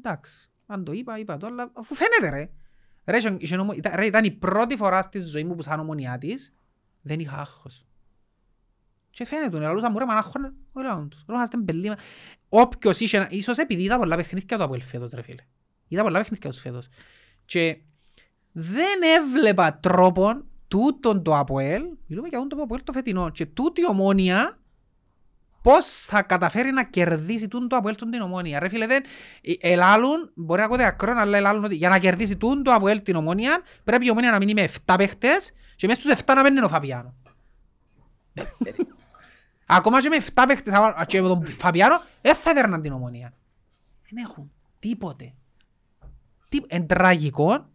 Εντάξει, αν το είπα, είπα το, αλλά αφού φαίνεται ρε. Ρε, ήταν η πρώτη φορά στη ζωή μου που σαν ομονιά της, δεν είχα άγχος. Και φαίνεται, λαλούσα μου ρε μανάχωνα, ο λαόν τους. Ρόχαστε μπελίμα. Όποιος είχε, ίσως επειδή είδα πολλά παιχνίδια του από ελφέτος ρε φίλε. Είδα πολλά παιχνίδια τους φέτος. Και δεν έβλεπα τρόπον τούτον το ΑΠΟΕΛ, μιλούμε για το ΑΠΟΕΛ το φετινό, και τούτη η Ομόνοια πώς θα καταφέρει να κερδίσει τούτον το ΑΠΟΕΛ την Ομόνοια. Ρε φίλε, δεν, ελάλουν, μπορεί να ακούτε ακρόν, αλλά ελάλουν ότι για να κερδίσει τούτον το ΑΠΟΕΛ την Ομόνοια, πρέπει η Ομόνοια να μείνει με εφτά παίχτες και μέσα στους εφτά να μένει ο Φαπιάνο. Ακόμα και με εφτά παίχτες και με τον Φαπιάνο, δεν θα έδερναν την Ομόνοια. Δεν έχουν τίποτε. Εν τραγικό,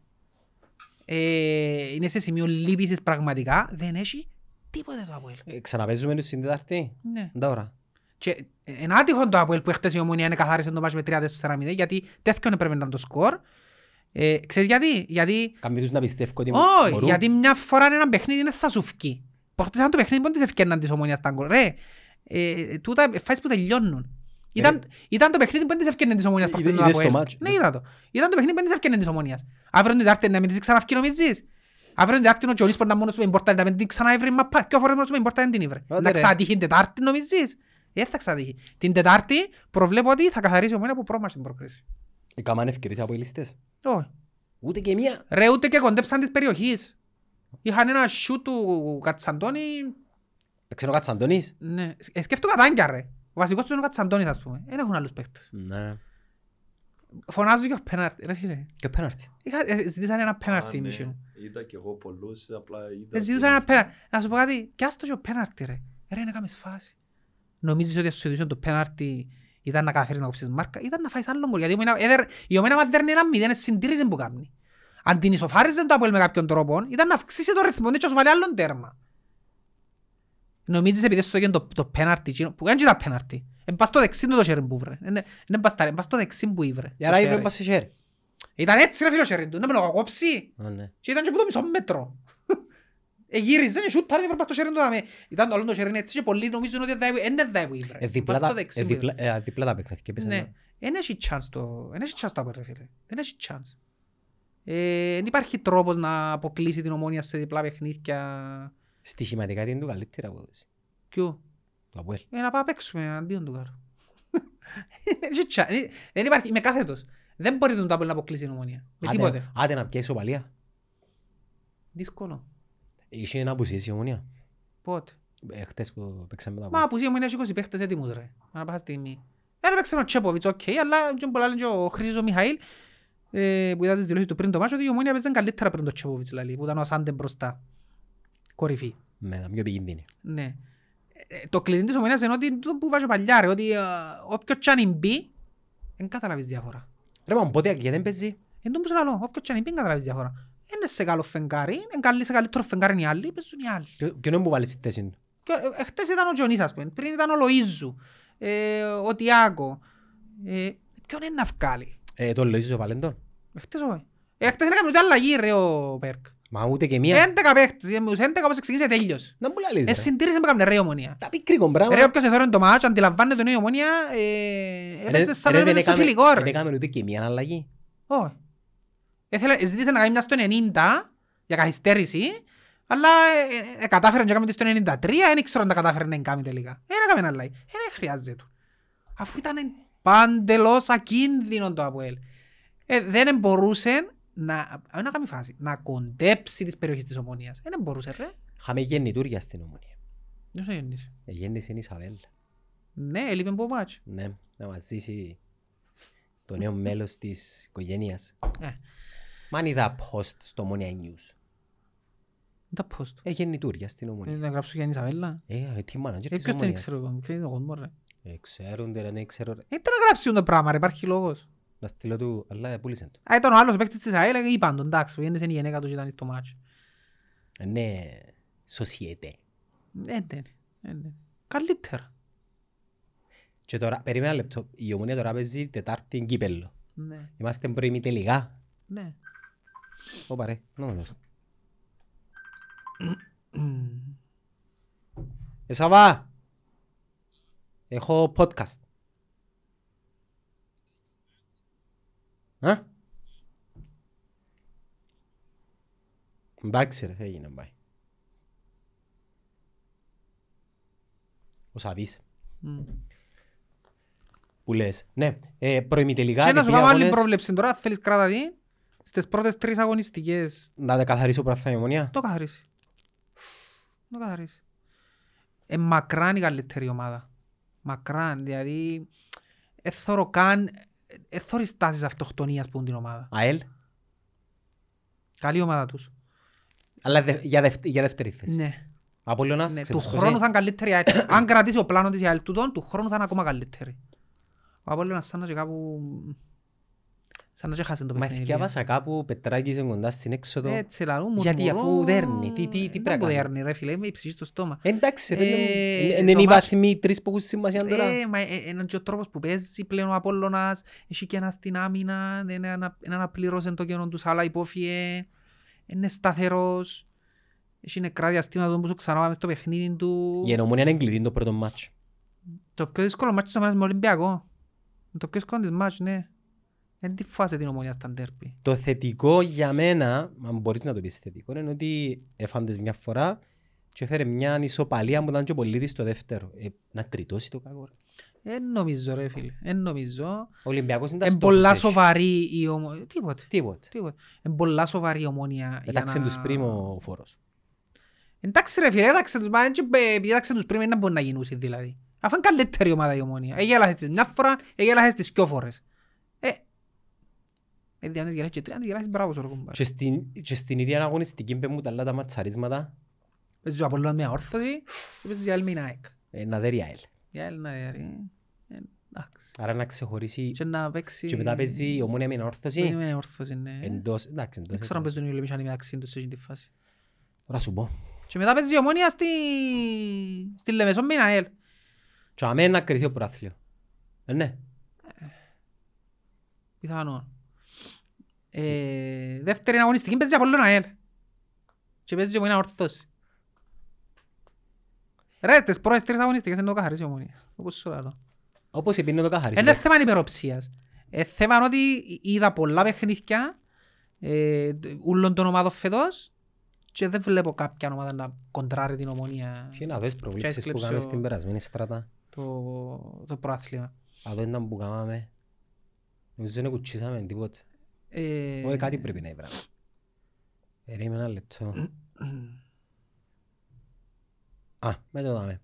ε, είναι σε σημείο λύπησης πραγματικά, δεν έχει τίποτε το ΑΠΟΕΛ. Ε, ξαναπέζουμε τους στην Τετάρτη. Ναι. Τώρα. Και ένα άτυχο το ΑΠΟΕΛ που χτες η Ομόνοια είναι καθάρισε το μάτσο με τρία τέσσερα μηδέν, γιατί τέτοιον έπρεπε να ήταν το σκορ. Ε, ξέρεις γιατί, γιατί... Καμπιτούς να πιστεύω ότι oh, μπορούν. Γιατί μια φορά ένα παιχνίδι δεν θα σου φκεί. Πορτίσαν το παιχνίδι, πόντες ευκαιρναν της Ομόνοιας τα γκολ. Ρε, ε, τούτα φάσεις που τελειώνουν. Ήταν, ήταν το παιχνίδι πόντες ευκαιρναν της Ομόνοιας πορτίσαν το Αποέλ. Ναι, είδα το. Ήταν το παιχνίδι πόντες ευκαιρναν της Ομόνοιας. Αύριον την Τετάρτη να μην τις ξαναυκεί νομίζεις. Αύριον την Τετάρτη ο Τζολής μπορεί να μόνος του με εμπορτάρει να μην την ξαναεύρει μαπά. Κι ο φορές μόνος του με εμπορτάρει να την ήβρε. Να ξατύχει την Τετάρτη νομίζεις. Δεν θα ξατύχει. Την Τετάρτη προβλέπω ότι θα καθαρίσει η Ομόνοια από πρόμαση στην προκρίση. Εκάμαν ευκαιρίες από οι λίστες. Ούτε και μία. Ρε, ούτε και κοντέψαν τις περιοχές. Είχαν ένα σιού του Κατσαντώνη. Ξέρω ο Κατσαντώνης. Ναι. Ε, σκέφτομαι κατάγκια ρε. Ο βασικός του είναι ο Κατσαντώνης ας πούμε. Δεν έχουν άλλους παίκτες. Ναι. Φωνάζω και ο πέναρτη ρε φίλε. Και ο πέναρτη. Είχα, ζητήσαν ένα πέναρτη. Α, ναι. Είδα και εγώ πολλούς. Απλά είδα. Ζητούσαν ένα πέναρτη. Να σου πω κάτι. Κι άστο και ο πέναρτη ρε. Ρε να κάνεις φάση. Νομίζεις ότι σου ειδούσαν το πέναρτη ήταν να καταφέρεις να κόψεις μάρκα. Ήταν να φάεις άλλον γκολ. Γιατί η Ομόνοια μας δέρνει ένα μηδέν, συντήρησε που κάνει. Αν την ισοφάριζε το ΑΠΟΕΛ με κάποιον τρόπο, ήταν να αυξήσει το ρυθμό και να σου βάλει άλλον τέρμα. Νομίζεις επειδή σου έγινε το, το πέναρτι, που κάνει τα πέναρτι. Εν πας το δεξί του το χέρι που βρε. Εν πας το δεξί που ήβρε. Άρα ήβρε πας σε χέρι. Ήταν έτσι ρε φίλο χέρι του, να με το κόψει. Και ήταν και που το μισό μέτρο. Εγύριζε και σούτ, άρα ήβρε πας το χέρι του. Ήταν το άλλο το χέρι έτσι και πολλοί νομίζουν ότι είναι δάει που ήβρε. Διπλά τα παιχνάθηκε. Δεν έχει chance το ΑΠΟΕΛ ρε φίλε. Δεν έχει chance. Δεν υπάρχει τρόπος να αποκλείσει την Ομόνοια σε διπλά παιχνίδια. Στοιχηματικά τι είναι το καλύτερο απόδοση. Ποιο? Το ΑΠΟΕΛ. Να πάμε παίξουμε αντίον του κάρου. Δεν υπάρχει, είμαι κάθετος. Δεν μπορεί το ΑΠΟΕΛ να αποκλείσει την Ομόνοια. Με τίποτε. Άντε να πιάσει ισοπαλία. Δύσκολο. Είχε να απουσίες η Ομόνοια. Πότε? Χτες που παίξαμε το ΑΠΟΕΛ. Μα απουσίες η Ομόνοια έχει είκοσι παίχτες έτοιμους ρε. Ανά πάσα στιγμή. Ένα παίξε ο Τσέποβιτς, οκ, αλλά ο Χρήστος Μιχαήλ που είδα τις δηλώσεις του πριν το μάτσο, ότι η Ομόνοια παίζαν καλύτερα πριν το Τσεπόβιτς, λαλί, που ήταν ο Σάντεν μπροστά. Κορυφή. Ναι, πιο επικίνδυνη. Ναι. Το κλειδί της Ομόνοιας είναι ότι, που είπα και παλιά, ότι όποιος τσάνιν μπει, δεν καταλαβείς διαφορά. Ρε, μα πότε, γιατί δεν παίζει. Εν τούμπος λαλό, όποιος τσάνιν μπει, δεν καταλαβείς διαφορά. Είναι σε καλό φεγγάρι, είναι σε καλύτερο φεγγάρι είναι οι άλλοι, παίζουν οι άλλοι. Και νόμου βάλεις χτες είναι. Χτες ήταν ο Τζονής, ας πούμε, πριν ήταν ο Λοΐζου, ο Τιάκο. Ποιον είναι να βγάλει. Ε, τον Λοΐζο Βαλέντον. Εχτες όχι. Εχτες είναι καμία αλλαγή ρε ο Περκ. Μα ούτε και μία. Έντεκα παίχτες, έντεκα όπως εξηγήσε τέλειος. Να μου λαλείς ρε. Εσυντήρησε με καμία ρε η Ομόνοια. Τα πικρή κομπράμα. Ρε όποιος εθώρεν το μάτσο, αντιλαμβάνεται ότι η Ομόνοια έπαιζε σαν να έπαιζε σε φιλικό ρε. Δεν έκαμε ούτε και μία αλλαγή. Όχι. Ζήτησε να κάνει μια στο ενενήντα για καθυστέρηση, αλλά κατάφεραν και έκαμε στο ενενήντα τρία, δεν ξέρω αν τα κατάφεραν να κάνει τελικά. Δεν έκαμε αλλαγή. Δεν χρειάζεται. Αφού ήταν παντελώς ακίνδυνο το ΑΠΟΕΛ. Ε, δεν μπορούσε να, να κάνει φάση, να κοντέψει τις περιοχές της Ομονίας. Ε, δεν μπορούσε ρε. Είχαμε γεννητούρια στην Ομονία. Δεν θα γεννήσει. Ε, γέννησε η Ισαβέλ. Ναι, έλειπε από μάτσο. Ναι, να μας ζήσει το νέο μέλος της οικογένειας. Ε. Μα αν είδα post στο Ομονία News. Τα post. Ε, γεννητούρια στην Ομονία. Ε, να γράψω για την Ισαβέλα. Ε, αλλά τι μάνατζερ της Ομονίας. Ε, ξέρονται ρε, ναι, ξέρω ρε. Ε, ήταν να γράψουν το πράγμα ρε, υπάρχει λόγος. Να στείλω του, αλλά πούλησαν το. Α, ήταν ο άλλος παίκτης της ΑΕΛ και είπαν τον, εντάξει, που γέννησε η γενέκα του και ήταν στο μάτσο. Ναι, σοσιέται. Ναι, ναι, ναι. Καλύτερα. Και τώρα, περίμενα λεπτό, η Ομονία τώρα παίζει Τετάρτη γκύπελλο. Ναι. Είμαστε πρωιμή τελικά. Ναι. Ωπα ρε, νόμως. Ε, Σαββά! Έχω podcast. Α? Εντάξει ρε, έγινε μπάει. Ο Σαβής. Mm. Που λες, ναι, ε, προημιτελικά... Και να σου κάνω άλλη πρόβλεψη τώρα, θέλεις κράτα τι, στις πρώτες τρεις αγωνιστικές... Να τα καθαρίσω πράσινα η Ομονία. Το καθαρίσει. Το καθαρίσει. Ε, μακράν η καλύτερη ομάδα. Μακράν, δηλαδή εθώρω καν, εθώρω στάσεις αυτοκτονίας που έχουν την ομάδα. ΑΕΛ. Καλή ομάδα τους. Αλλά δε, για, δευτε, για δεύτερη θέση. Ναι. Απόλλωνας. Ναι. Του χρόνου θα είναι καλύτερη. Αν κρατήσει ο πλάνο της ΑΕΛ τούτον, του χρόνου θα είναι ακόμα καλύτερη. Ο Απόλλωνας σαν να και κάπου... Σαν να και χάσει το παιχνίδι. Μα θυκιάβασα κάπου πετράγγιζε κοντά στην έξοδο. Έτσι λαλούν, μουρμουρούν. Γιατί αφού δέρνει, τι, τι, τι πράγμα. Δεν δέρνει ρε φίλε, με ψυχή στο στόμα. Εντάξει ρε, είναι οι βαθμοί τρεις που έχουν σημασία τώρα. Ε, μα έναν και ο τρόπος που παίζει πλέον ο Απόλλωνας, έχει και ένα στην άμυνα, έναν απλήρωσε το κενό τους, αλλά υπόφυε, είναι σταθερός, έχει νεκρά διαστήματα που σου ξαναπάμε στο παιχνίδι του. Η Ομονία είναι εγκλητή το πρώτο μάτς. Το πιο δύσκολο μάτς της με Ολυμπιακό. Το πιο δύσκολο της μάτς, ναι. Δεν τη φάσε την Ομονία στα ντέρπι. Το θετικό για μένα, αν μπορείς να το πεις θετικό, είναι ότι έφαντες μια φορά και έφερε μια ισοπαλία που ήταν και ο Πολίτης στο δεύτερο. Ε, να τριτώσει το κακό. Εν νομίζω ρε φίλε, εν νομίζω. Ο Ολυμπιακός είναι τα στόχος. Εν πολλά σοβαρή η Ομονία. Τίποτε. Τίποτε. Τίποτε. Εν πολλά σοβαρή η Ομονία. Έταξε να... τους πριν ο φόρος. Εντάξει ρε φίλε, έταξε τους, έταξε τους πριν, δεν μπορεί να γινούσε δηλαδή. Αφού είναι καλύτερη ομάδα η Ομονία. Έγελασες μια φορά, έγελασες τις δυο φορές. Έτσι αν γελάσεις και τρία, αν γελάσεις μπράβο σου ροκομπάρ. Και στην ίδια αγωνιστική μπαίνουν τα άλλα τα ματσαρίσματα. Παίζεις ο Απόλλωνας με αόρθωση και παίζεις η άλλη με η ΑΕΚ. Να δέρει η ΑΕΛ. Η ΑΕΛ να δέρει. Άρα να ξεχωρίσει και μετά παίζει η Ομόνια με αόρθωση. Με αόρθωση, ναι. Εντός, εντάξει. Δεν ξέρω αν παίζουν οι Ολυμπιακοί μεταξύ τους σε αυτή τη φάση. Ωρα σου πω. Και μετά παίζει η Ομόνια στη Λεμεσό με η ΑΕΛ. Και αμένα κρυθεί ο πράθλιο. Ναι. Πιθανόν. Ε, δεύτερη αγωνιστική παίζει από όλον ΑΕΛ και παίζει ο Μοίνα ορθός. Ρε, τις πρώτες τρεις αγωνιστικές είναι το καθαρίσει ο Μοίνα, όπως σου λέω. Όπως επίνει το καθαρίσει. Είναι θέμα υπεροψίας. Ε, θέμα είναι ότι είδα πολλά παιχνίδια ε, ούλων των ομάδων φετός και δεν βλέπω κάποια ομάδα να κοντράρει την Ομονία. Ποιο είναι αυτές προβλήψεις που κάνουμε στην περασμένη στράτα. Το, το προάθλημα. Αυτό ήταν που κάναμε. Νομίζω δεν κουτσίσαμε τίποτε. Όχι, κάτι πρέπει να είναι πράγμα. Περίμενε ένα λεπτό. Α, με το δάμε.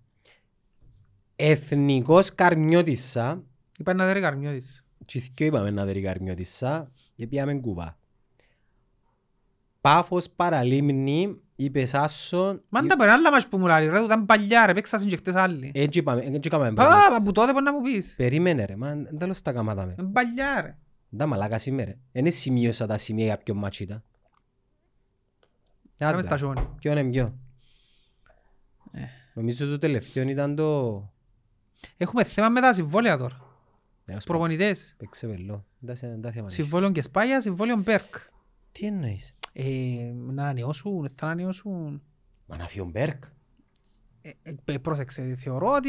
Εθνικός Καρμιώτισσα. Είπα να δέρει Καρμιώτισσα. Τι και είπαμε να δέρει Καρμιώτισσα και πήγαμε Κουβά. Πάφος Παραλίμνη, είπε Σάσον. Μα τα περνά άλλα μας που μου λάρει ρε, ήταν παλιά ρε, παίξασαν και χτες άλλοι. Έτσι είπαμε. Πα, από τότε μπορεί να μου πεις. Περίμενε ρε, μα δεν τέλος τα καμάταμε. Παλιά ρε. Τα μαλάκα σήμερα. Είναι σημείωσα τα σημεία για ποιον μάτσι ήταν. Κάμε στα ζώνη. Ποιον είναι ποιον. Νομίζω το τελευταίο ήταν το... Έχουμε θέμα με τα συμβόλαια τώρα. Προπονητές. Παίξε πελό. Συμβόλαιο και Σπάγια, συμβόλαιο Μπέρκ. Τι εννοείς. Να ανανεώσουν, θα ανανεώσουν. Μα να φύγουν Μπέρκ. Πρόσεξε, θεωρώ ότι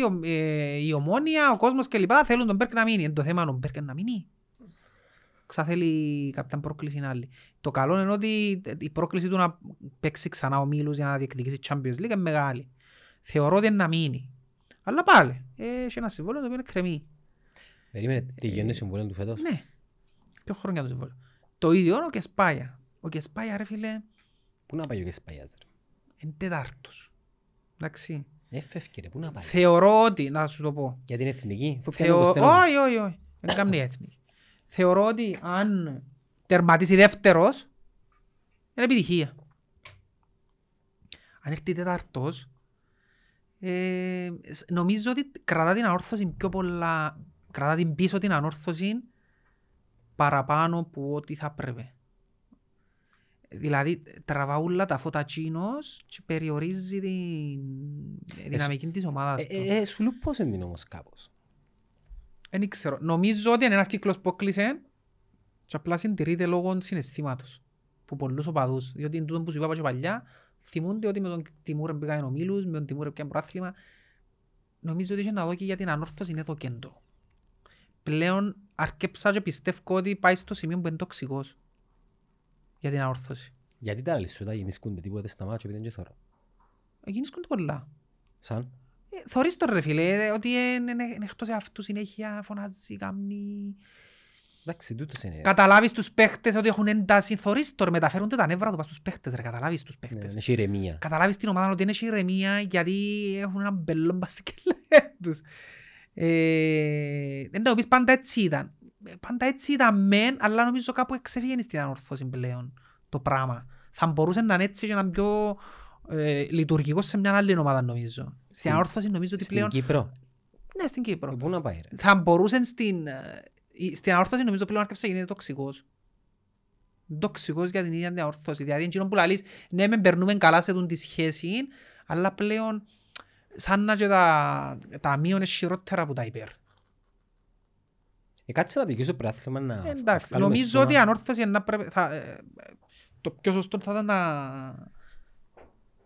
η Ομόνια, ο κόσμος κλπ. Θέλουν τον Μπέρκ να μείνει. Είναι το θέμα αν ο Μπέρκ να μείνει. Ξαθέλει κάποια πρόκληση άλλη. Το καλό είναι ότι η πρόκληση του να παίξει ξανά ο Μίλους για να διεκδικήσει Champions League είναι μεγάλη. Θεωρώ ότι είναι να μείνει. Αλλά πάλι, έχει ένα συμβόλαιο το οποίο είναι κρεμί. Περίμενε, τελειώνει το συμβόλαιο του φέτος. Ναι, πιο χρόνια το συμβόλαιο. Το ίδιο είναι ο Κεσπάγια. Ο Κεσπάγια, ρε φίλε... Πού να πάει ο Κεσπάγιας, ρε. Είναι τετάρτος. Εντάξει. Εφεύκη, ρε. Πού να πάει. Θεωρώ ότι, να σου το πω. Για την εθνική. Όχι, όχι, όχι. Δεν κάνει εθνική. Θεωρώ ότι αν τερματίσει δεύτερος, είναι επιτυχία. Αν έρθει τετάρτος, ε, νομίζω ότι κρατά την ανόρθωση πιο πολλά, κρατά την πίσω την ανόρθωση παραπάνω από ό,τι θα πρέπει. Δηλαδή τραβαούλα τα φώτα τσίνος και περιορίζει την ε, δυναμική ε, της ομάδας. Ε, ε, ε, σου λέω πώς είναι όμως κάπως. Δεν ξέρω. Νομίζω ότι είναι ένας κύκλος που κλείσε και απλά συντηρείται λόγω συναισθήματος που πολλούς οπαδούς. Διότι είναι τούτο που σου είπα και παλιά, θυμούνται ότι με τον Τιμούρ πήγαν ομίλους, με τον Τιμούρ πήγαν προάθλημα. Νομίζω ότι είχε να δω και για την ανόρθωση είναι εδώ και εδώ. Πλέον αρκεψά και πιστεύω ότι πάει στο σημείο που είναι τοξικός για την ανόρθωση. Γιατί τα λησού τα γεννήσκονται τίποτε στα μάτια επειδή είναι και θωρά. Γεννήσκονται πολλά. Σαν? Ε, θωρείς το ρε φίλε, ότι εκτός αυτού συνέχεια φωνάζει καμνή. Εντάξει, τούτος είναι. Καταλάβεις τους παίχτες ότι έχουν ένταση, θωρείς το ρε, μεταφέρονται τα νεύρα του πας στους παίχτες ρε, καταλάβεις τους παίχτες. Ναι, είναι ηρεμία. Καταλάβεις την ομάδα ότι είναι ηρεμία γιατί έχουν έναν μπελόν μπας στην κελέ τους. Ε, δεν το πεις πάντα έτσι ήταν. Πάντα έτσι ήταν μεν, αλλά νομίζω κάπου εξεφύγαινε στην ανόρθωση πλέον το πράγμα. Θα μπορούσε να είναι έτσι και να είναι πιο ε, λειτουργικό σε μια άλλη ομάδα νομίζω. Στην ανόρθωση νομίζω ότι στην πλέον... Στην Κύπρο. Ναι, στην Κύπρο. Πού να πάει ρε. Θα μπορούσε στην... Στην ανόρθωση νομίζω πλέον αρκεψε γίνεται τοξικός. Τοξικός για την ίδια την ανόρθωση. Δηλαδή είναι που λαλείς, ναι με περνούμε καλά σε τη σχέση, αλλά πλέον σαν να και τα, τα μείωνε χειρότερα από τα υπέρ. Ε, κάτσε να δικήσω πράθυμα να... Ε, εντάξει, νομίζω ότι η ανόρθωση να πρέπει, θα, ε, το πιο σωστό θα ήταν να,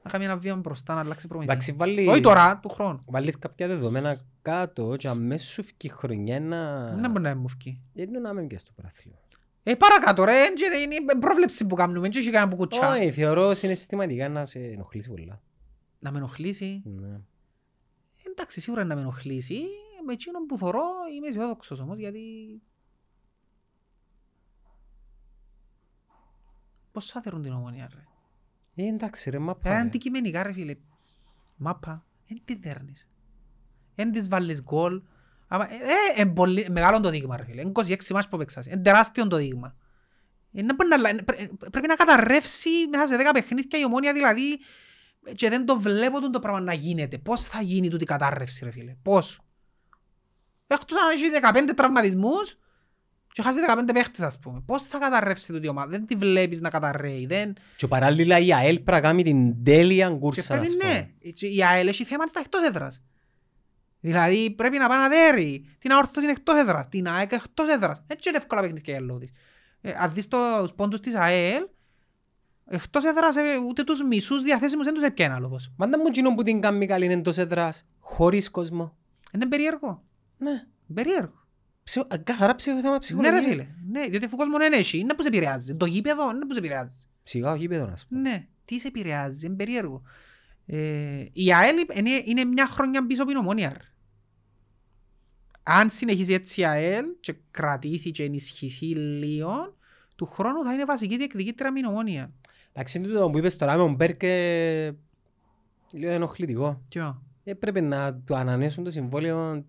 να κάνει ένα βήμα μπροστά, να αλλάξει προμηθεία. Βάλει... Όχι τώρα, του χρόνου. Βάλεις κάποια δεδομένα κάτω και αμέσως σου φκεί χρονιά να... Δεν μπορεί να μου φκεί. Δεν είναι να μην πιάσει το πράθυμα. Ε, παρακάτω ρε, είναι πρόβλεψη που κάνουμε, δεν έχει κανένα που κουτσά. Όχι, θεωρώ συναισθηματικά να σε ενοχλήσει πολλά. Να με ενοχλήσει. Ναι. Εντάξει, σίγουρα να με ενοχλήσει. Με εκείνον που θωρώ είμαι αισιόδοξος όμως, γιατί... Πώς θα θερούν την Ομονία, ρε. Ε, εντάξει ρε, μάπα. Ε, αντικειμενικά ρε φίλε. Μάπα, εν τη δέρνεις. Εν της βάλεις γκολ. Ε, εν πολύ... Μεγάλο το δείγμα ρε φίλε. Εν είκοσι έξι μάτς που παίξασαι. Εν τεράστιο το δείγμα. Ε, να να... Πρέπει να καταρρεύσει μέσα σε δέκα παιχνίδια η Ομονία, δηλαδή... Και δεν το βλέπω το πράγμα να γίνεται. Πώς θα γίνει τούτη κατάρρευση ρε φίλε. Πώς. Εκτός αν έχει δεκαπέντε τραυματισμούς και χάσει δεκαπέντε παίχτες ας πούμε. Πώς θα καταρρεύσει τούτη ομάδα. Δεν τη βλέπεις να καταρρέει. Δεν... Και παράλληλα η ΑΕΛ πρακάμει την τέλεια κούρσα ας πούμε. Ναι. Η ΑΕΛ έχει θέμα στα εκτός έδρας. Δηλαδή πρέπει να πάει να δέρει. Την αόρθωση είναι εκτός έδρας. Την ΑΕΚ εκτός έδρας. Έτσι είναι εύκολα παιχνίδια η ΑΕΛ. Αν δεις τους πόντους της ΑΕΛ. Εκτός έδρας ούτε τους μισούς διαθέσιμους δεν τους έπιανα λόγος. Μα δεν μου γίνω που την κάνει καλή είναι εντός έδρας, χωρίς κόσμο. Είναι περίεργο. Ναι. Περίεργο. Ψυχο... Καθαρά ψυχο... θέμα ψυχολογίας. Ναι ρε φίλε. Ναι, διότι ο κόσμος δεν έχει. Είναι που σε επηρεάζει. Το γήπεδο είναι που σε επηρεάζει. Ψυχά ο γήπεδο να σου πω. Ναι. Τι σε επηρεάζει. Είναι περίεργο. Ε, η ΑΕΛ είναι, είναι μια χρόνια πίσω από την Ομόνια. Αν συνεχίσει έτσι η ΑΕΛ και κρατήσει και ενισχυθεί λίγο, του χρόνου θα είναι βασική διεκδικήτρια με την Ομόνια. Εντάξει, τούτο που είπες τώρα με τον Μπέρκε, λίγο ενοχλητικό. Ποιο? Έπρεπε να του ανανέσουν το συμβόλαιο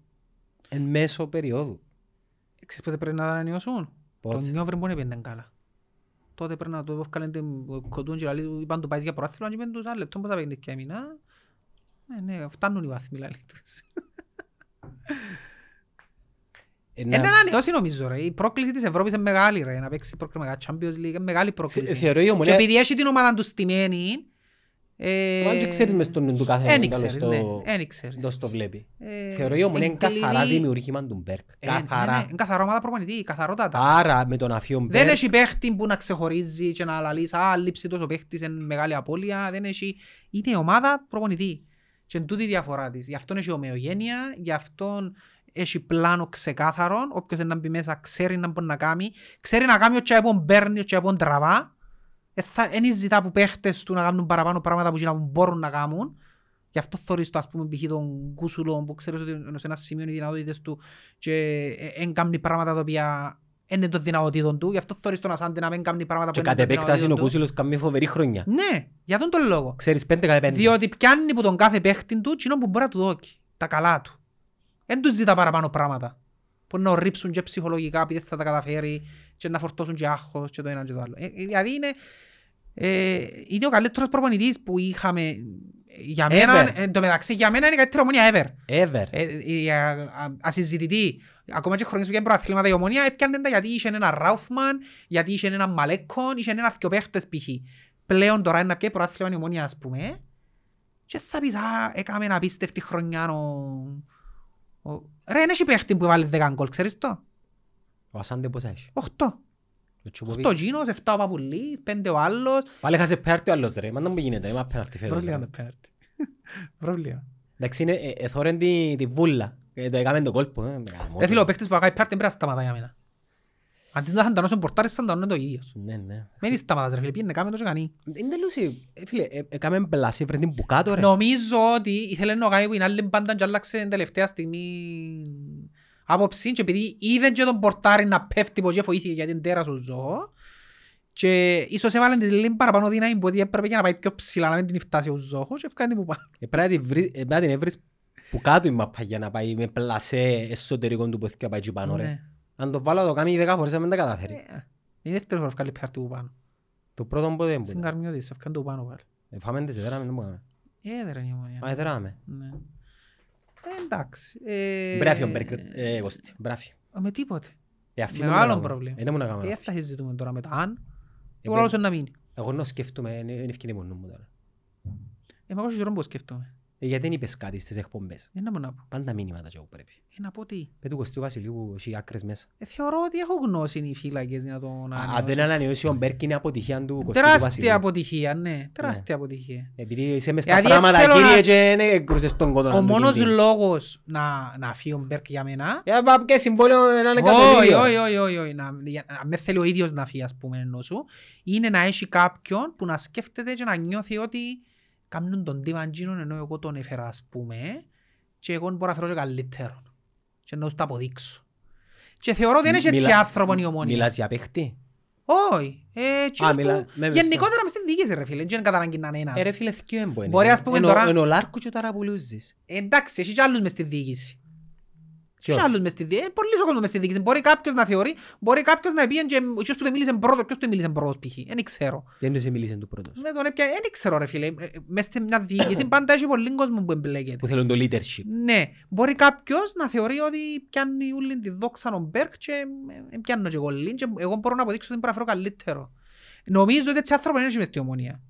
εν μέσω περίοδου. Ξέρεις πότε πρέπει να τα ανανεώσουν? Πότε? Τον Νιόβριν που έπαιρναν καλά. Τότε πρέπει να το έφκαλαν την κοντούν και είπαν του πάεις για προάθλημα και είπαν τους άλλα λεπτό πώς θα παίρνεις και έμεινα. Ναι, ναι, φτάνουν οι βάθμοι λαλή τους. Είναι ανανεώσει νομίζω ρε, η πρόκληση της Ευρώπης είναι μεγάλη ρε, να παίξει πρόκλημα Champions League, είναι μεγάλη πρόκληση. Θεωρώ η Ομονία... Και επειδή έχει την ομάδα του στημένη... Αν και ξέρεις μες τον του κάθε εντός το βλέπει. Θεωρώ η Ομονία είναι καθαρά δημιουργήμα του Μπέρκ. Καθαρά. Είναι καθαρά ομάδα προπονητή, καθαρότατα. Άρα με τον αφιό Μπέρκ... Δεν έχει παίχτη που να ξεχωρίζει και να λαλείς, α, λείψει τόσο παίχτης, είναι μεγάλη απώλεια, δεν έχει... Είναι ομάδα προπονητή. Και είναι τούτη η διαφορά της. Γι' αυτόν έχει ομοιογένεια, γι' αυτόν έχει πλάνο ξεκάθαρο, όποιος δεν μπει μέσα ξέρει να μπορεί να κάνει, ξέρει να κάνει ο τσάιπον παίρνει, ο τσάιπον τραβά, δεν ζητά που παίχτες του να κάνουν παραπάνω πράγματα που μπορούν να κάνουν, γι' αυτό θωρείς το ας πούμε π.χ. τον Κούσουλο που ξέρεις ότι σε ένα σημείο είναι οι δυνατότητες του και δεν κάνει πράγματα τα οποία είναι των δυνατοτήτων του, γι' αυτό θωρείς τον Ασάντε να μην κάνει πράγματα που είναι των δυνατοτήτων του. Και κατ' επέκταση ο Κούσιλος κάνει φοβερή χρόνια. Ναι, για τον τον λόγο. Ξέρεις, πέντε κατ' επέντε. Διότι πιάνει από τον κάθε παίχτη του κοινό που μπορεί να του δώσει τα καλά του. Δεν τους ζητά παραπάνω πράγματα. Που να ρίψουν και ψυχολογικά επειδή θα τα καταφέρει και να φορτώσουν και άγχος και το ένα και το άλλο. Ε, δηλαδή είναι, ε, είναι ο καλύτερος προπονητής που είχαμε. Για μένα, εν τω μεταξύ, για μένα είναι η καλύτερη ομονία ever. Ever. Ε, ασυζητητή. Ακόμα και χρονίες που πιάνε προαθλήματα η ομονία έπιανε τα γιατί είχε ένα Ράουφμαν, γιατί είχε ένα Μαλέκον, είχε ένα αυκιοπαίχτες π.χ. Πλέον τώρα είναι να πιάνε προαθλήμα η ομονία, ας πούμε, και θα πεις, α, έκαμε ένα απίστευτη χρονιά. Ρε, είναι και παίχτη που βάλει δέκα γκολ, ξέρεις το. Ο Ασάντε πώς έχει. Οχτώ. οκτώ γίνος, εφτά ο Παπουλής, πέντε ο άλλος. Πάλι έχασε πέναρτι ο άλλος ρε, μάνα μου γίνεται, είμαι απέναρτι φέτος. Πρόβλημα το πέναρτι. Πρόβλημα. Εντάξει είναι, εθώρεν τη βούλα, το έκαμε το κόλπο. Ρε φίλε, ο παίκτης που θα κάνει πέναρτι πρέπει να σταματά για μένα. Αντί να σαντανώσουν πορτάρες, σαντανώνουν το ίδιο. Ναι, ναι. Μην σταματάς ρε φίλε, πήγαινε κάμε το και κανεί. Είναι λούσι, φίλε, έκαμε μπλάση βρε την πουκάτω ρε. Νομίζω ότι ήθελε να κάνει που είναι άλλη μπάντα και άλλαξε τελευταία στιγμή άποψη και επειδή είδε και τον πορτάρι να πέφτει πως και φοήθηκε για την τέρα σου ζώο και ίσως έβαλαν τη λίγο παραπάνω δύναμη που έπρεπε για να πάει πιο ψηλά να μην την φτάσει ο ζώος και έφυγαν την που πάει. Πρέπει να την έβρεις που κάτω η μαπα για να πάει με πλασέ εσωτερικών του που έφυγε να πάει και πάνω ρε. Αν το βάλω το κάνει δέκα φορές να μην τα καταφέρει. Είναι δεύτερο φορά βγάλει πέρα του πάνω. Το πρώτο ποτέ μου. Συγκαρμιώτης, έφυγαν του πάνω πάλι. Εφάμε τις εδράμε, δεν μπορούμε. Εδράμε. Εντάξει. Μπράφιο, Κωστή. Με τίποτε. Μεγάλο πρόβλημα. Δεν θα συζητούμε τώρα μετά. Αν, εγώ λάζω να μείνει. Εγώ να σκεφτούμε, είναι ευκαιρή μόνο μου τώρα. Εγώ έχω γερόν πως σκεφτούμε. Γιατί δεν είπες κάτι στις εκπομπές. Είναι μόνο να πω. Πάντα μήνυματα και εγώ πρέπει. Είναι από τι. Με του Κωστού Βασιλείου έχει άκρες μέσα. Θεωρώ ότι έχω γνώση οι φύλακες να τον ανανεώσουν. Αν δεν ανανεώσει ο Μπέρκ είναι αποτυχία του Κωστού Βασιλείου. Τεράστια αποτυχία, ναι. Τεράστια αποτυχία. Επειδή είσαι μες στα πράγματα κύριε και είναι κρουσες τον κόδωνα. Ο μόνος λόγος να φύγει ο Μπέρκ για μένα. Για να πει συμβόλαιο να είναι κατελείο. Όχι, όχι, όχι, όχι. Να με θέλει ο ίδιος να φύγει ας πούμε ενώ σου. Είναι να έχει κάποιον που να σκέφτεται και να νιώθει ότι κάνουν τον τίμαν γίνον ενώ εγώ τον έφερα ας πούμε και εγώ μπορώ να φέρω και καλύτερο και να τους τα αποδείξω. Και θεωρώ ότι είναι και έτσι άνθρωπον η ομόνια. Μιλάς για παίχτη? Όχι. Γενικότερα μες την διοίκηση ρε φίλε, δεν καταναγκεί να είναι ένας. Ρε φίλε θυκείο εμπό είναι. Είναι ο Λάρκου και ο Ταραπουλούζης. Εντάξει, έχει και άλλους μες την διοίκηση. Ποιος άλλος μες στη διοίκηση, πολύ λίγο μες στη διοίκηση, μπορεί κάποιος να θεωρεί, μπορεί κάποιος να πει και ποιος του μίλησε πρώτος, ποιος του μίλησε πρώτος π.χ. Δεν ξέρω. Δεν του μίλησε του πρώτος. Δεν τον έπια, δεν ξέρω ρε φίλε, μες στη μια διοίκηση πάντα έχει πολλοί κόσμο που εμπλέκεται. Που θέλουν το leadership. Ναι, μπορεί κάποιος να θεωρεί ότι πιάνει ούλην τη δόξα τον Μπέρκ και πιάνω και κολλήν και εγώ μπορώ να αποδείξω ότι μπορώ να φέρω καλύτερο. Νομίζω ότι έτσι άνθρωποι είναι μες στη ομονία.